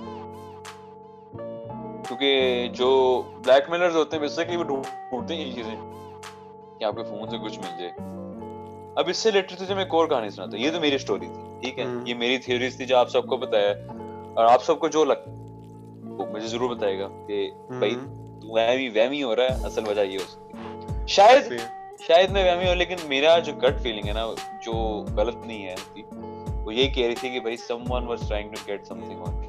کیونکہ جو بلیک میلرز ہوتے ہیں بیسیکلی وہ ڈھونڈتے ہیں یہ چیزیں کہ آپ کے فون سے کچھ مل جائے. اب اس سے ریلیٹڈ تجھے میں ایک اور کہانی سناتا ہوں. یہ تو میری سٹوری تھی, ٹھیک ہے, یہ میری تھیوریز تھی جو آپ سب کو بتایا, اور آپ سب کو جو لگتا مجھے ضرور بتائے گا کہ بھائی تو وہمی ہو رہا ہے, اصل وجہ یہ ہو سکتی ہے, شاید میں وہمی ہوں, لیکن میرا جو گٹ فیلنگ ہے نا جو غلط نہیں ہے وہ یہ کہہ رہی تھی کہ بھائی someone was trying to get something on me,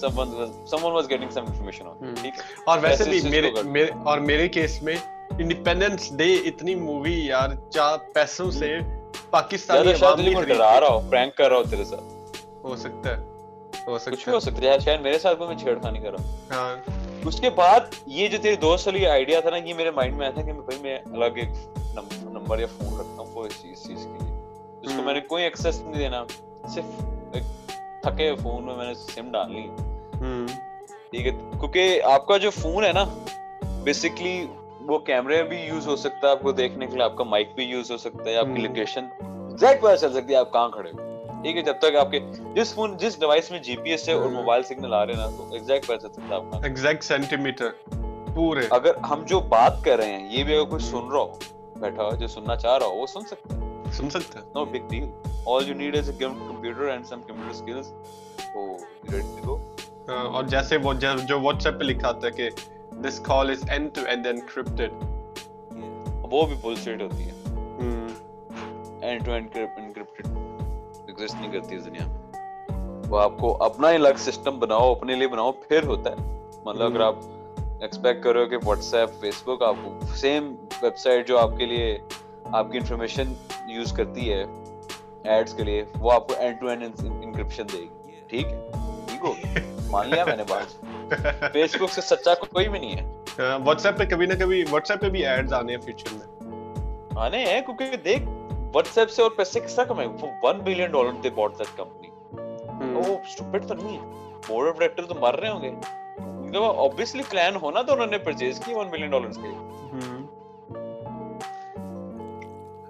someone was getting some information on me. اور ویسے بھی میرے کیس میں انڈیپینڈنس ڈے اتنی مووی یار 4 پیسوں سے پاکستانی عوام نے خرید, ڈرا رہا ہو, پرینک کر رہا ہو تیرے ساتھ, ہو سکتا ہے, ہو سکتا ہے, کچھ بھی ہو سکتا ہے. شاید میرے ساتھ میں چھیڑخانی کر رہا ہوں. ہاں اس کے بعد یہ جو تیرے دوست والی آئیڈیا تھا نا, یہ میرے مائنڈ میں آیا تھا کہ بھائی میں الگ ایک نمبر یا فون رکھتا ہوں کوئی چیز کے لیے, اس کو میں نے کوئی ایکسیس نہیں دینا, صرف ایک تھکے فون میں میں نے سم ڈال لی, ٹھیک ہے. کیونکہ آپ کا جو فون ہے نا بیسکلی وہ کیمرے بھی یوز ہو سکتا ہے آپ کو دیکھنے کے لیے, آپ کا مائک بھی یوز ہو سکتا ہے, آپ کی لوکیشن ایگزیکٹ پتہ چل سکتی ہے آپ کہاں کھڑے ہو, ٹھیک ہے. جب تک آپ کے جس ڈیوائس میں جی پی ایس ہے اور موبائل سگنل آ رہے ہیں نا تو ایگزیکٹ پتہ چل سکتا ہے آپ کا ایگزیکٹ سینٹی میٹر پورے. اگر ہم جو بات کر رہے ہیں یہ بھی اگر کوئی سن رہا ہو, بیٹھا ہو, جو سننا چاہ رہا ہو وہ سن سکتا ہے. No big deal, all you need is a computer and some computer skills. Oh ready to go. اور جیسے وہ جو واٹس ایپ پہ لکھا ہوتا ہے کہ this call is end to end encrypted, وہ بھی بلشٹ ہوتی ہے. End to end encrypted exist نہیں کرتی اس دنیا میں. وہ آپ کو اپنا ہی الگ سسٹم بناؤ, اپنے لیے بناؤ, پھر ہوتا ہے. مطلب اگر آپ ایکسپیکٹ کرو کہ واٹس ایپ, فیس بک آپ کو سیم ویب سائٹ جو آپ کے لیے آپ کی انفارمیشن یوز کرتی ہے ایڈس کے لیے, وہ آپ کو اینڈ ٹو اینڈ انکرپشن دے گی. ٹھیک ہے, ٹھیک ہو گیا, مان لیا میں نے بات. فیس بک سے سچا کوئی بھی نہیں ہے. واٹس ایپ پہ کبھی نہ کبھی واٹس ایپ پہ بھی ایڈز آنے ہیں فیوچر میں, آنے ہیں, کیونکہ دیکھ واٹس ایپ سے اور پیسے کس طرح کمائے. $1 billion they bought that company. وہ اسٹوپڈ تو نہیں ہے, بورڈ آف ڈائریکٹر تو مر رہے ہوں گے. Obviously plan ہونا تو انہوں نے پرچیز کی $1 بلین کے لیے.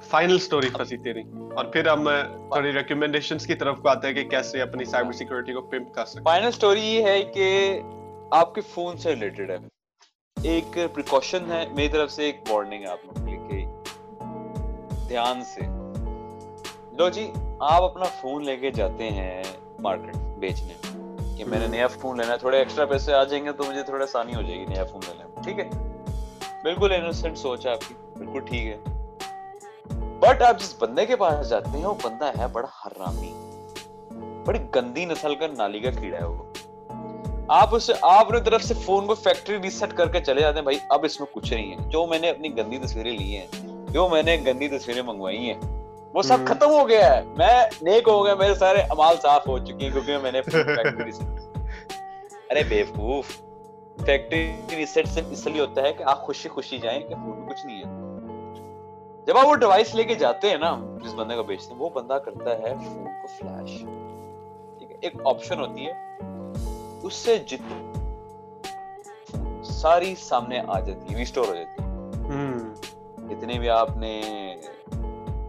فائنل سٹوری پھنسی تیری, اور پھر ہم تھوڑی ریکمینڈیشنز کی طرف کو آتے ہیں کہ کیسے اپنی سائبر سیکیورٹی کو پمپ کر سکتے ہیں. فائنل سٹوری یہ ہے کہ آپ کے فون سے ریلیٹڈ ہے, ایک پریکاشن ہے میری طرف سے, ایک وارننگ ہے آپ لوگوں کے لیے کہ دھیان سے لو جی. آپ اپنا فون لے کے جاتے ہیں مارکیٹ بیچنے کہ میں نے نیا فون لینا ہے, تھوڑے ایکسٹرا پیسے آ جائیں گے تو مجھے تھوڑا آسانی ہو جائے گی نیا فون لینے میں. ٹھیک ہے, بالکل انوسنٹ سوچ ہے آپ کی, بالکل ٹھیک ہے. بٹ آپ جس بندے کے پاس جاتے ہیں وہ بندہ ہے بڑا حرامی, بڑی گندی نسل کا نالی کا کیڑا ہے وہ. آپ نے طرف سے فون کو فیکٹری ریسیٹ کر کے چلے جاتے ہیں, بھائی اب اس میں کچھ نہیں ہے, جو میں نے اپنی گندی تصویریں لی ہیں, جو میں نے گندی تصویریں منگوائی ہیں, وہ سب ختم ہو گیا ہے, میں نیک ہو گیا, میرے سارے اعمال صاف ہو چکی ہیں کیونکہ میں نے فیکٹری ریسیٹ. ارے بیوقوف, فیکٹری ریسیٹ صرف اس لیے ہوتا ہے کہ آپ خوشی خوشی جائیں کہ فون میں کچھ نہیں ہے. جب آپ وہ ڈیوائس لے کے جاتے ہیں نا جس بندے کو بیچتے ہیں, وہ بندہ کرتا ہے فون کو فلیش. ٹھیک ہے, ایک آپشن ہوتی ہے, اس سے جتنی ساری سامنے آ جاتی ہے, ریسٹور ہو جاتی ہے. جتنے بھی آپ نے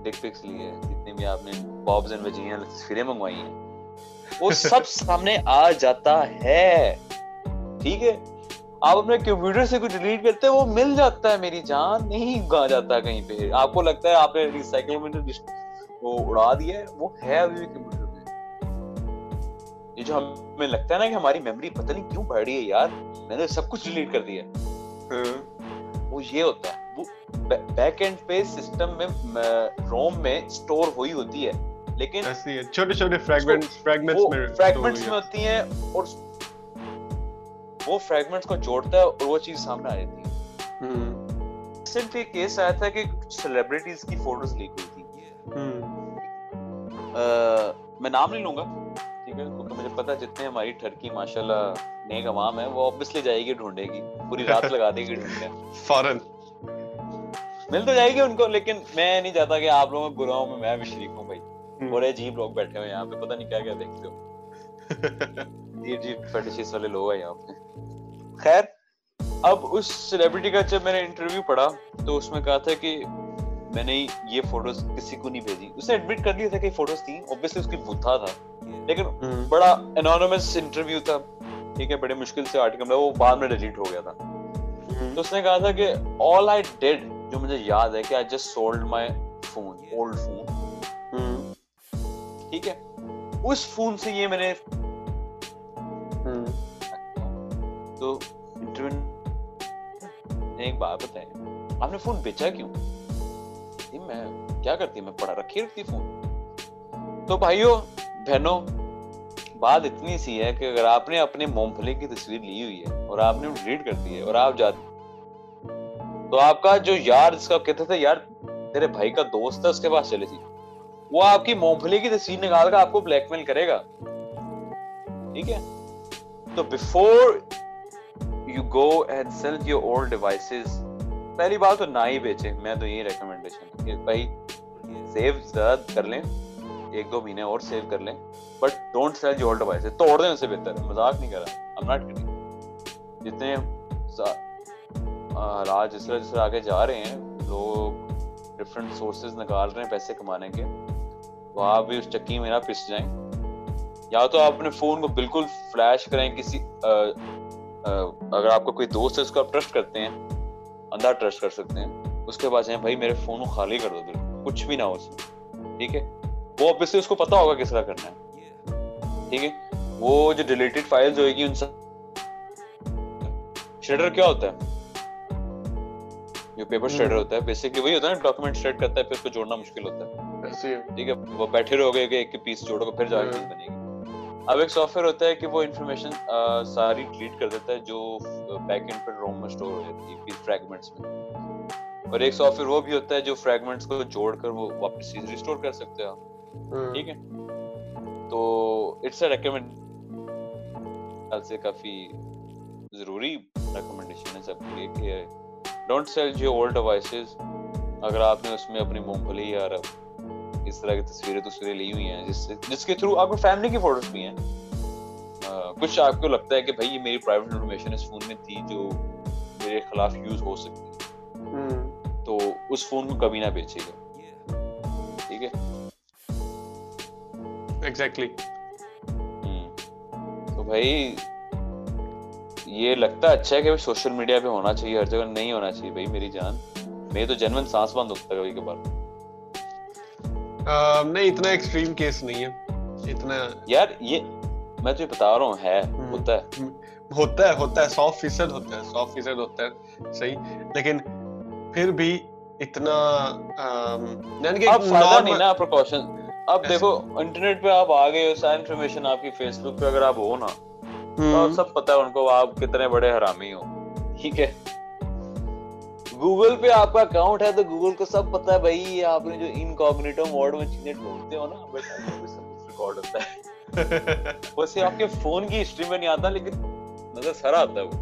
ڈک پکس لیے, جتنے بھی آپ نے بابز اینڈ ویجینل تصویریں منگوائی ہیں, وہ سب سامنے آ جاتا ہے. ٹھیک ہے, آپ اپنے کمپیوٹر سے کچھ ڈیلیٹ کرتے ہیں, وہ مل جاتا ہے. میری جان نہیں گا جاتا کہیں پہ. آپ کو لگتا ہے آپ نے ریسائیکل میں وہ اڑا دیا ہے, وہ ہے ابھی بھی کمپیوٹر میں. یہ جو ہمیں لگتا ہے نا کہ ہماری میموری پتہ نہیں کیوں بڑھ رہی ہے, یار میں نے سب کچھ ڈیلیٹ کر دیا ہے, وہ یہ ہوتا ہے. وہ بیک اینڈ پہ سسٹم میں روم میں اسٹور ہوئی ہوتی ہے, لیکن چھوٹے چھوٹے فریگمنٹس میں ہوتی ہیں, اور وہ فریگمنٹس کو جوڑتا ہے اور وہ چیز سامنے آ جاتی ہے. صرف یہ کیس آیا تھا کہ سیلیبریٹیز کی فوٹوز لیک ہوئی تھی. میں نام نہیں لوں گا, ٹھیک ہے, کیونکہ مجھے پتا جتنے ہماری ٹرکی ماشاء اللہ نیک عوام ہے, وہ آبویسلی جائے گی, ڈھونڈے گی, پوری رات لگا دے گی ڈھونڈنے, فوراً مل تو جائے گی ان کو. لیکن میں نہیں چاہتا کہ آپ لوگوں گناہوں میں میں بھی شریک ہوں. بھائی بڑے عجیب لوگ بیٹھے ہوئے یہاں پہ, پتا نہیں کیا کیا دیکھتے ہو, فیٹشز والے لوگ ہیں یہاں پہ. خیر, اب اس سیلیبریٹی کا جب میں نے انٹرویو پڑھا تو اس میں کہا تھا کہ میں نے یہ فوٹوز کسی کو نہیں بھیجی. اس نے ایڈمٹ کر لیا تھا کہ فوٹوز تھیں, اوبویسلی اس کی بھوتھا تھا, لیکن بڑا انونیمس انٹرویو تھا. ٹھیک ہے, بڑے مشکل سے آرٹیکل, وہ بعد میں ڈیلیٹ ہو گیا تھا. تو اس نے کہا تھا کہ آل آئی ڈیڈ, جو مجھے یاد ہے کہ I just sold my phone, old phone. ٹھیک ہے, اس فون سے یہ میں نے تو ایک بات بتائیں, آپ نے فون بیچا کیوں؟ میں کیا کرتی, میں پڑھا رکھی رکھتی فون. تو بھائیو بہنوں, بات اتنی سی ہے کہ اگر آپ نے اپنے موم پھلے کی تصویر لی ہوئی ہے اور آپ نے ڈیلیٹ کر دی ہے, اور آپ جاتے تو آپ کا جو یار, جس کا کہتے تھے یار تیرے بھائی کا دوست ہے, اس کے پاس چلے تھی, وہ آپ کی موم پھلے کی تصویر نکال کر آپ کو بلیک میل کرے گا. ٹھیک ہے, تو before you go and sell your old devices, پہلی بات تو نہ ہی بیچیں. میں تو یہی ریکمینڈیشن کہ بھائی سیو زیادہ کر لیں, ایک دو مہینے اور سیو کر لیں, but don't sell your old devices. توڑ دیں, اس سے بہتر ہے. مذاق نہیں کر رہا, I'm not kidding. جتنے حالات جس طرح آگے جا رہے ہیں, لوگ ڈفرینٹ سورسز نکال رہے ہیں پیسے کمانے کے, تو آپ بھی اس چکی میں نہ پس جائیں. یا تو آپ اپنے فون کو بالکل فلیش کریں کسی, اگر آپ کا کوئی دوست ہے اس کو آپ ٹرسٹ کرتے ہیں, اندھا ٹرسٹ کر سکتے ہیں, اس کے پاس ہیں بھائی میرے فون کو خالی کر دو, بالکل کچھ بھی نہ ہو اس میں. ٹھیک ہے, وہ اوبیسلی اس کو پتا ہوگا کس طرح کرنا ہے. ٹھیک ہے, وہ جو ڈیلیٹڈ فائلز ہوئے گی ان سے شیڈر کیا ہوتا ہے, جو پیپر شریڈر ہوتا ہے بیسکلی وہی ہوتا ہے نا, ڈاکیومنٹ شریڈ کرتا ہے پھر اس کو جوڑنا مشکل ہوتا ہے. ٹھیک ہے, وہ بیٹھے رہو گے کہ ایک پیس جوڑو گے پھر جا کے بنے گی. اب ایک سافٹ ویئر ہوتا ہے کہ وہ انفارمیشن ساری ڈیلیٹ کر دیتا ہے جو بیک اینڈ پر روم میں اسٹور ہو جاتی ہے فریگمنٹس میں, اور ایک سافٹ ویئر وہ بھی ہوتا ہے جو فریگمنٹس کو جوڑ کر وہ واپس ریسٹور کر سکتے ہو آپ. ٹھیک ہے, تو اٹس اے ریکمینڈ سے کافی ضروری ریکمنڈیشن ہے سب کے لیے کہ don't sell your old devices. اگر آپ نے اس میں اپنی مونگ پھلی یا اس طرح کی تصویریں تصویریں لی ہوئی ہیں جس کے تھرو آپ کو فیملی کی فوٹوز بھی ہیں, کچھ آپ کو لگتا ہے کہ بھائی یہ میری پرائیویٹ انفارمیشن اس فون میں تھی جو میرے خلاف یوز ہو سکتی ہے, تو اس فون کو کبھی نہ بیچے گا. ٹھیک ہے, ایگزیکٹلی. تو بھائی یہ لگتا اچھا ہے کہ سوشل میڈیا پہ ہونا چاہیے, ہر جگہ نہیں ہونا چاہیے. بھائی میری جان, میں تو جنون سانس بند ہوتا ہے کبھی کبھار. نہیں, اتنا ایکسٹریم کیس نہیں ہے اتنا یار, یہ میں تجھے بتا رہا ہوں ہے, ہوتا ہے 100% ہوتا ہے, 100% ہوتا ہے صحیح, لیکن پھر بھی اتنا نہیں نا پریکاشن. اب دیکھو انٹرنیٹ پہ آپ آ گئے ہو, ساری انفارمیشن آپ کی فیس بک پہ اگر آپ ہو نا تو سب پتا ہے ان کو آپ کتنے بڑے حرامی ہو. ٹھیک ہے, گوگل پہ آپ کا اکاؤنٹ ہے تو گوگل کو سب پتا ہے بھائی آپ نے جو انکوگنیٹو موڈ میں چیزیں ڈھونڈتے ہو نا سب ریکارڈ ہوتا ہے. ویسے آپ کے فون کی ہسٹری میں نہیں آتا لیکن نظر سارا آتا ہے وہ.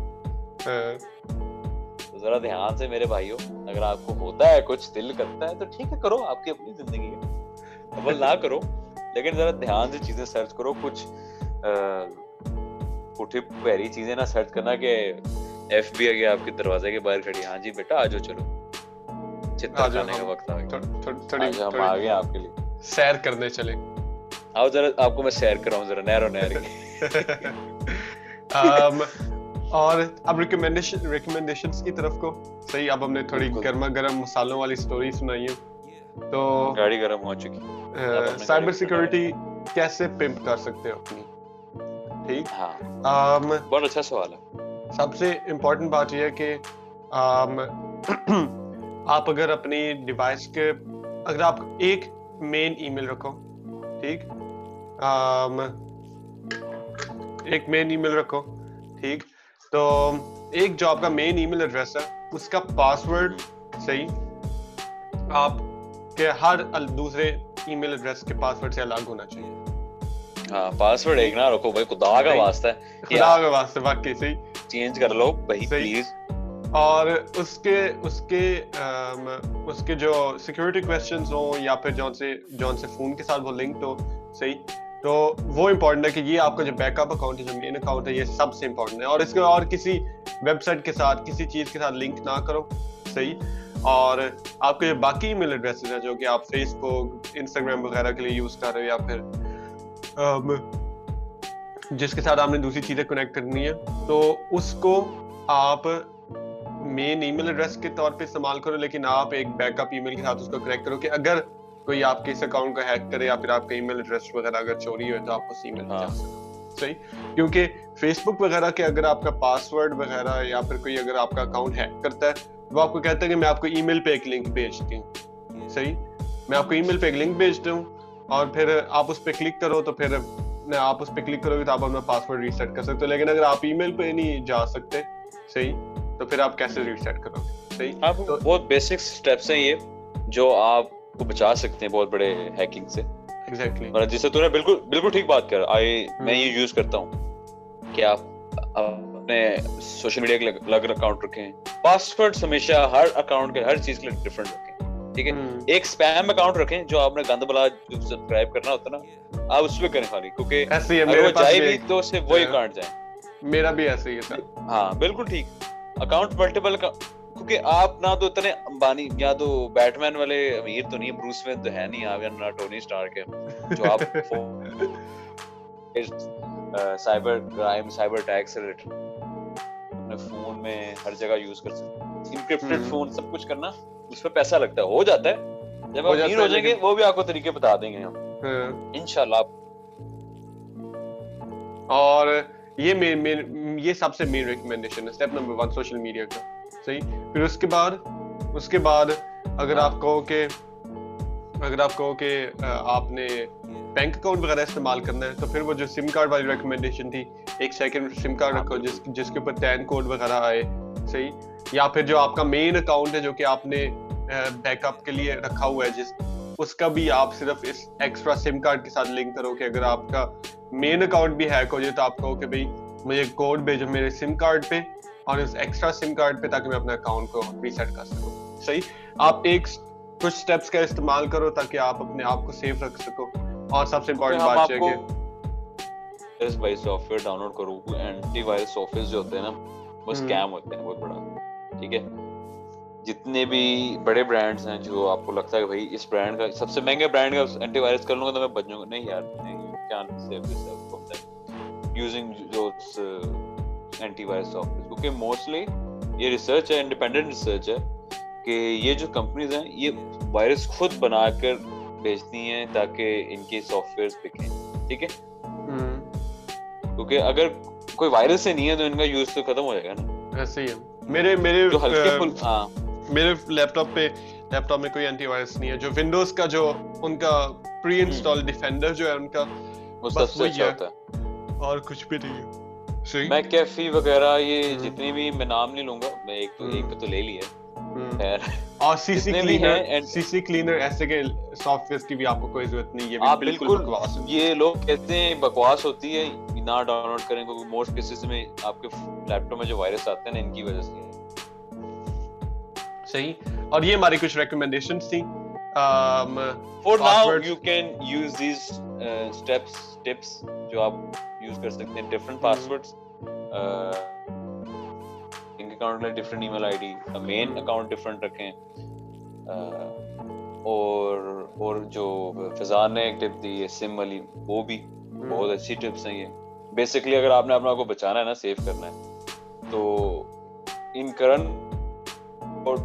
ذرا دھیان سے میرے بھائیو, اگر آپ کو ہوتا ہے کچھ دل کرتا ہے تو ٹھیک ہے کرو, آپ کی اپنی زندگی ہے, عمل نہ کرو, لیکن ذرا دھیان سے چیزیں سرچ کرو. کچھ پٹھی پیری چیزیں نہ سرچ کرنا کہ ایف بی آئی آپ کے دروازے کے باہر کھڑی, ہاں جی بیٹا آجو چلو چتر جانے کا وقت آ گیا, ہم آ گئے آپ کے لیے سیر کرنے چلے آؤ, ذرا آپ کو میں سیر کراؤں ذرا نہرو نہر. اور اب ریکمینڈیشنز کی طرف کو. صحیح, اب ہم نے تھوڑی گرما گرم مسالوں والی اسٹوری سنائی ہے, تو گاڑی گرم ہو چکی. سائبر سیکورٹی کیسے پمپ کر سکتے ہو اپنی؟ ٹھیک, بہت اچھا سوال ہے. سب سے امپورٹنٹ بات یہ ہے کہ آپ اگر اپنی ڈیوائس کے اگر آپ ایک مین ای میل رکھو, ٹھیک, ایک مین ای میل رکھو, ٹھیک, تو ایک جو آپ کا مین ای میل ایڈریس ہے اس کا پاسورڈ صحیح آپ کے ہر دوسرے ای میل ایڈریس کے پاسورڈ سے الگ ہونا چاہیے. ہاں, پاسورڈ ایک نہ رکھو بھائی, خدا کا واسطہ ہے, خدا کا واسطہ, باقی صحیح چینج کر لو بھائی پلیز. اور اس کے جو سیکیورٹی کویسچنز ہوں یا پھر جون سے فون کے ساتھ وہ لنک ہو صحیح, تو وہ امپورٹنٹ ہے کہ یہ آپ کا جو بیک اپ اکاؤنٹ ہے, جو مین اکاؤنٹ ہے, یہ سب سے امپورٹنٹ ہے. اور اس کے اور کسی ویب سائٹ کے ساتھ کسی چیز کے ساتھ لنک نہ کرو صحیح. اور آپ کے جو باقی ای میل ایڈریسز ہیں جو کہ آپ فیس بک انسٹاگرام وغیرہ کے لیے یوز کر رہے ہو یا پھر جس کے ساتھ آپ نے دوسری چیزیں کنیکٹ کرنی ہے, تو اس کو آپ مین ای میل ایڈریس کے طور پہ استعمال کرو, لیکن آپ ایک بیک اپ ای میل کے ساتھ اس کو کنیکٹ کرو کہ اگر کوئی آپ کے اس اکاؤنٹ کو ہیک کرے یا پھر آپ کا ای میل ایڈریس وغیرہ اگر چوری ہو تو آپ اس ای میل پہ جا سکو صحیح. کیونکہ فیس بک وغیرہ کے اگر آپ کا پاسورڈ وغیرہ یا پھر کوئی اگر آپ کا اکاؤنٹ ہیک کرتا ہے وہ آپ کو کہتا ہے کہ میں آپ کو ای میل پہ ایک لنک بھیجتی ہوں صحیح, میں آپ کو ای میل پہ ایک لنک بھیجتا ہوں اور پھر آپ اس پہ کلک کرو, تو پھر آپ اس پہ کلک کرو گے تو آپ اپنا پاسورڈ ریسیٹ کر سکتے ہو. لیکن اگر آپ ای میل پہ نہیں جا سکتے صحیح, تو پھر آپ کیسے ریسیٹ کرو گے صحیح. بہت بیسک سٹیپس ہیں یہ جو آپ کو بچا سکتے ہیں بہت بڑے ہیکنگ سے. ایگزیکٹلی, جس سے تو نے بالکل بالکل ٹھیک بات کر. میں یہ یوز کرتا ہوں کہ آپ اپنے سوشل میڈیا کے الگ اکاؤنٹ رکھیں, پاسورڈ ہمیشہ ہر اکاؤنٹ کے ہر چیز کے لیے ڈفرینٹ رکھیں. ٹھیک ہے, ایک اسپیم اکاؤنٹ رکھیں جو آپ نے گند بلا جو سبسکرائب کرنا ہوتا نا آپ اس پہ کریں خالی, کیونکہ اگر وہ جائے بھی تو صرف وہی اکاؤنٹ جائیں. میرا بھی ایسے ہی ہے. ہاں بالکل ٹھیک, اکاؤنٹ ملٹیپل, کیونکہ آپ نہ تو اتنے امبانی یا تو بیٹ مین والے امیر تو نہیں, بروس وین تو ہے نہیں آپ, یا نہ ٹونی اسٹارک ہے, جو آپ سائبر کرائم سائبر اٹیک سے ریلیٹڈ اپنے فون میں ہر جگہ یوز کر سکتے, انکرپٹڈ فون سب کچھ کرنا اس پہ پیسہ لگتا ہے, ہو جاتا ہے جب آپ امیر ہو جائیں گے وہ بھی آپ کو طریقے بتا دیں گے ہم انشاءاللہ. اور یہ سب سے مین ریکمینڈیشن ہے, اسٹیپ نمبر 1 سوشل میڈیا کا صحیح. پھر اس کے بعد اس کے بعد اگر آپ کہو کہ آپ نے بینک اکاؤنٹ وغیرہ استعمال کرنا ہے تو پھر وہ جو سم کارڈ والی ریکمنڈیشن تھی ایک سیکنڈ سم کارڈ رکھو جس کے اوپر ٹین کوڈ وغیرہ آئے صحیح, یا پھر جو آپ کا مین اکاؤنٹ ہے جو کہ آپ نے بیک اپ کے لیے رکھا ہوا ہے اس کا بھی آپ صرف اس ایکسٹرا سم کارڈ کے ساتھ لنک کرو کہ اگر آپ کا مین اکاؤنٹ بھی ہیک ہو جائے تو آپ کہو کہ بھائی مجھے کوڈ بھیجو میرے سم کارڈ پہ اور اس ایکسٹرا سم کارڈ پہ تاکہ میں اپنا اکاؤنٹ کو ریسیٹ کر سکوں. صحیح, آپ ایک کچھ اسٹیپس کا استعمال کرو تاکہ آپ اپنے آپ کو سیف رکھ سکو. اور سب سے امپورٹنٹ بات یہ ہے کہ اس بھائی سافٹ ویئر ڈاؤن لوڈ کرو, اینٹی وائرس سافٹ ویئر جو ہوتے ہیں نا وہ اسکیم ہوتے ہیں بہت بڑا. ٹھیک ہے, جتنے بھی بڑے برانڈس ہیں جو آپ کو لگتا ہے کہ بھائی اس برانڈ کا سب سے مہنگے برانڈ کا اینٹی وائرس کر لوں گا تو میں بچ جاؤں گا, نہیں یار, کیا using those antivirus software, کیونکہ موسٹلی یہ ریسرچ ہے, انڈیپینڈنٹ ریسرچ ہے کہ یہ جو کمپنیز ہیں یہ وائرس خود بنا کر بیچتی ہیں تاکہ ان کی سافٹ ویئرز بکیں. ٹھیک ہے, کیونکہ اگر کوئی وائرس سے نہیں ہے تو ان کا یوز تو ختم ہو جائے گا نا. ایسے ہی ہے, میرے جو ہلکے پھل, ہاں میرے لیپ ٹاپ میں کوئی اینٹی وائرس نہیں ہے. جو ونڈوز کا جو ان کا پری انسٹال ڈیفینڈر جو ہے ان کا وہ سب سے اچھا ہوتا ہے اور کچھ بھی نہیں ہے. میں کیفی وغیرہ یہ جتنی بھی میں نام نہیں لوں گا, میں ایک تو لے لی ہے. اور سی سی کلینر, سی سی کلینر ایسے کے سافٹ ویئر کی بھی آپ کو کوئی ضرورت نہیں ہے, بالکل بکواس. یہ لوگ کہتے ہیں بکواس ہوتی ہے, نہ ڈاؤن لوڈ کریں کیونکہ موسٹ کیسز میں آپ کے لیپ ٹاپ میں جو وائرس آتے ہیں ان کی وجہ سے. صحیح, اور یہ ہماری کچھ ریکمینڈیشنز تھیں. For now you can use these steps tips جو آپ یوز کر سکتے ہیں, ڈفرنٹ پاس ورڈز اکاؤنٹ میں, different email I D, main account different رکھیں. اور جو فضان نے ایک ٹپ دی ہے سم والی, وہ بھی بہت اچھی ٹپس ہیں. یہ بیسکلی اگر آپ نے اپنا آپ کو بچانا ہے نا, سیو کرنا ہے, تو ان کرنٹ اور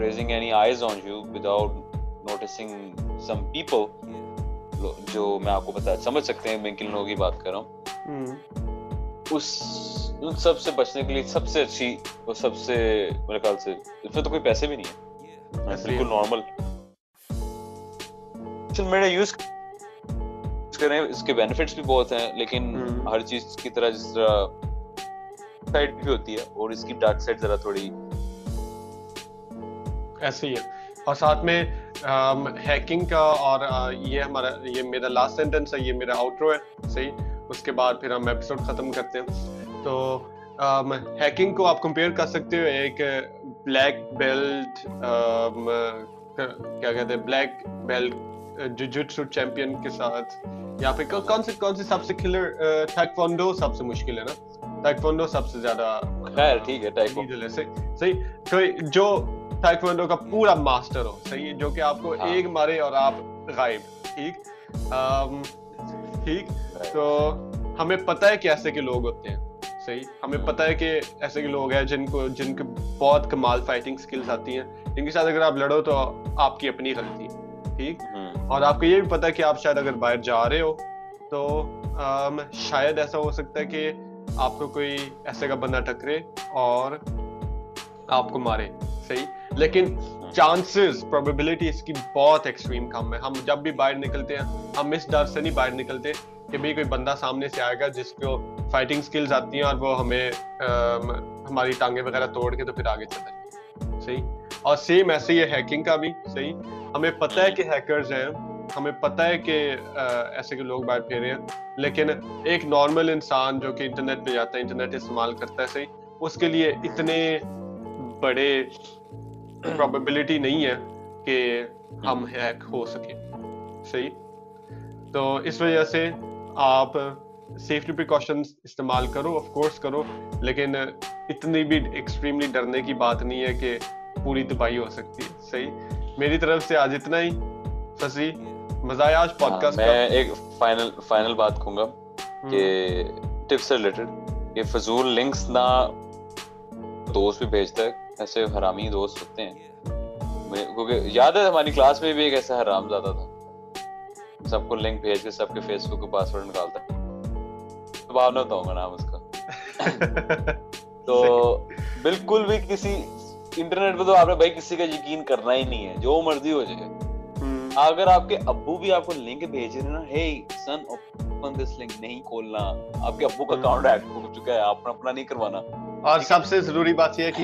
raising any eyes on you without noticing some people, جو میں آپ کو بتا سمجھ سکتے ہیں میں کن لوگوں کی بات کر رہا ہوں, ان سب سے بچنے کے لیے سب سے اچھی اور سب سے میرے خیال سے اس میں تو کوئی پیسے بھی نہیں ہے, بالکل نارمل سوشل میڈیا یوز کریں. اس کے بینیفٹس بھی بہت ہیں, لیکن ہر چیز کی طرح جس طرح سائڈ بھی ہوتی ہے اور اس کی ڈارک سائڈ ذرا تھوڑی ایسی ہے. اور ساتھ میں ہیکنگ کا, اور یہ میرا لاسٹ سینٹنس ہے, یہ میرا آؤٹرو ہے. صحیح, اس کے بعد پھر ہم ایپیسوڈ ختم کرتے ہیں. تو ہیکنگ کو آپ کمپیئر کر سکتے ہو ایک بلیک بیلٹ جوجوتسو چیمپئن کے ساتھ, یا پھر کون سے سب سے کلر تائیکوانڈو سب سے مشکل ہے نا, تائیکوانڈو سب سے زیادہ. خیر ٹھیک ہے, تائیکوانڈو صحیح, تو جو تائیکوانڈو کا پورا ماسٹر ہو. صحیح, جو کہ آپ کو ایک مارے اور آپ غائب. ٹھیک, تو ہمیں پتہ ہے کہ ایسے کے لوگ ہوتے ہیں. صحیح, ہمیں پتہ ہے کہ ایسے کے لوگ ہیں جن کے بہت کمال فائٹنگ سکلز آتی ہیں, جن کے ساتھ اگر آپ لڑو تو آپ کی اپنی غلطی ہے. ٹھیک, اور آپ کو یہ بھی پتہ ہے کہ آپ شاید اگر باہر جا رہے ہو تو شاید ایسا ہو سکتا ہے کہ آپ کو کوئی ایسے کا بندہ ٹکرے اور آپ کو مارے. صحیح, لیکن چانسز, پروبیبلٹی اس کی بہت ایکسٹریم کم ہے. ہم جب بھی باہر نکلتے ہیں ہم اس ڈر سے نہیں باہر نکلتے کہ بھائی کوئی بندہ سامنے سے آئے گا جس کو فائٹنگ سکلز آتی ہیں اور وہ ہمیں ہماری ٹانگیں وغیرہ توڑ کے تو پھر آگے چلے. صحیح, اور سیم ایسے ہی ہے ہیکنگ کا بھی. صحیح, ہمیں پتہ ہے کہ ہیکرز ہیں, ہمیں پتہ ہے کہ ایسے کے لوگ باہر پھیرے ہیں, لیکن ایک نارمل انسان جو کہ انٹرنیٹ پہ جاتا ہے, انٹرنیٹ استعمال کرتا ہے, صحیح, اس کے لیے اتنے بڑے پرابیبلٹی نہیں ہے کہ ہم ہیک ہو سکیں. صحیح, تو اس وجہ سے آپ سیفٹی پریکاشنز استعمال کرو, آف کورس کرو, لیکن اتنی بھی ایکسٹریملی ڈرنے کی بات نہیں ہے کہ پوری تباہی ہو سکتی ہے. صحیح, میری طرف سے آج اتنا ہی. فصیح, مزہ آیا آج پوڈ کاسٹ. میں ایک فائنل بات کہوں گا کہ ٹپس سے ریلیٹڈ, یہ فضول لنکس نہ دوست بھی بھیجتا ہے, ایسے حرامی دوست ہوتے ہیں, کیونکہ یاد ہے ہماری کلاس میں بھی ایک ایسا حرام زیادہ تھا, سب کو لنک بھیج کے سب کے فیس بک کا پاس ورڈ نکالتا ہے, بھاؤنا بتاؤں گا نام اس کا. تو بالکل بھی کسی انٹرنیٹ پہ تو آپ نے بھائی کسی کا یقین کرنا ہی نہیں ہے, جو مرضی ہو جائے. اگر آپ کے ابو بھی آپ کو لنک بھیج رہے ہیں نا, hey son open this link, نہیں کھولنا, آپ کے ابو کا اکاؤنٹ ہیک ہو چکا ہے, آپ اپنا نہیں کروانا. اور سب سے ضروری بات یہ ہے کہ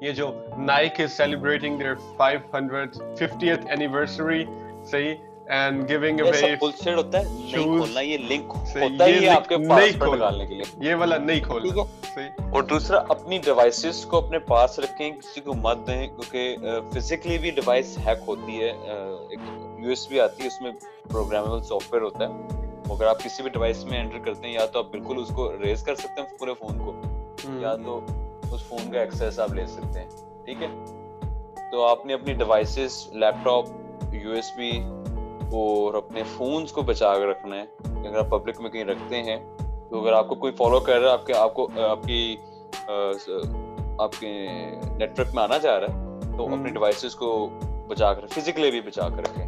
یہ جو Nike is celebrating their 550th anniversary, صحیح, and giving away, یہ سب bullshit ہوتا ہے, نہیں کھولنا. یہ لنک ہوتا ہی ہے آپ کے پاسپورٹ ڈالنے کے لیے, یہ والا نہیں کھولنا. صحیح. اور دوسرا, اپنی ڈیوائسز کو اپنے پاس رکھیں, کسی کو مت دیں, کیونکہ فزیکلی بھی ڈیوائس ہیک ہوتی ہے. ایک USB آتی ہے, اس میں پروگرامیبل سافٹ ویئر ہوتا ہے, اگر آپ کسی بھی ڈیوائس میں انٹر کرتے ہیں, یا تو آپ بالکل اس کو ریز کر سکتے ہیں پورے فون کو, یا تو اس فون کا ایکسیس آپ لے سکتے ہیں. ٹھیک ہے, تو آپ نے اپنی ڈیوائسز, لیپ ٹاپ, USB اور اپنے فونز کو بچا کے رکھنا ہے. اگر آپ پبلک میں کہیں رکھتے ہیں تو اگر آپ کو کوئی فالو کر رہا ہے, آپ کے نیٹ ورک میں آنا چاہ رہا ہے, تو اپنی ڈیوائسز کو بچا کر, فزیکلی بھی بچا کر رکھیں.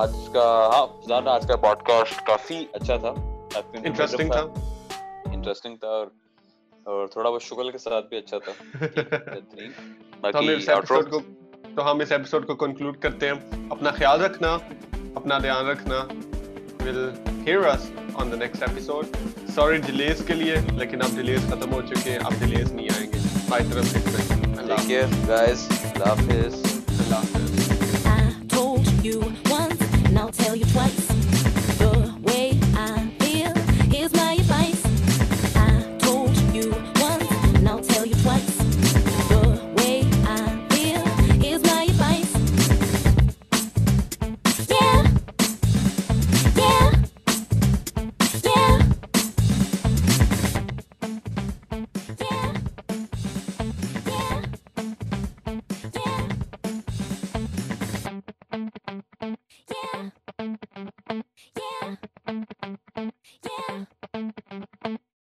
آج کا پوڈ کاسٹ کافی اچھا تھا, انٹرسٹنگ تھا اور تھوڑا بہت شکل کے ساتھ بھی اچھا تھا. تو ہم اس ایپیسوڈ کو کنکلوڈ کرتے ہیں. اپنا خیال رکھنا, اپنا دھیان رکھنا. We'll hear us on the next episode. Sorry delays کے لیے, لیکن اب delays ختم ہو چکے ہیں, اب delays نہیں آئیں گے. ہماری طرف سے Take care guys. Love is. I told you.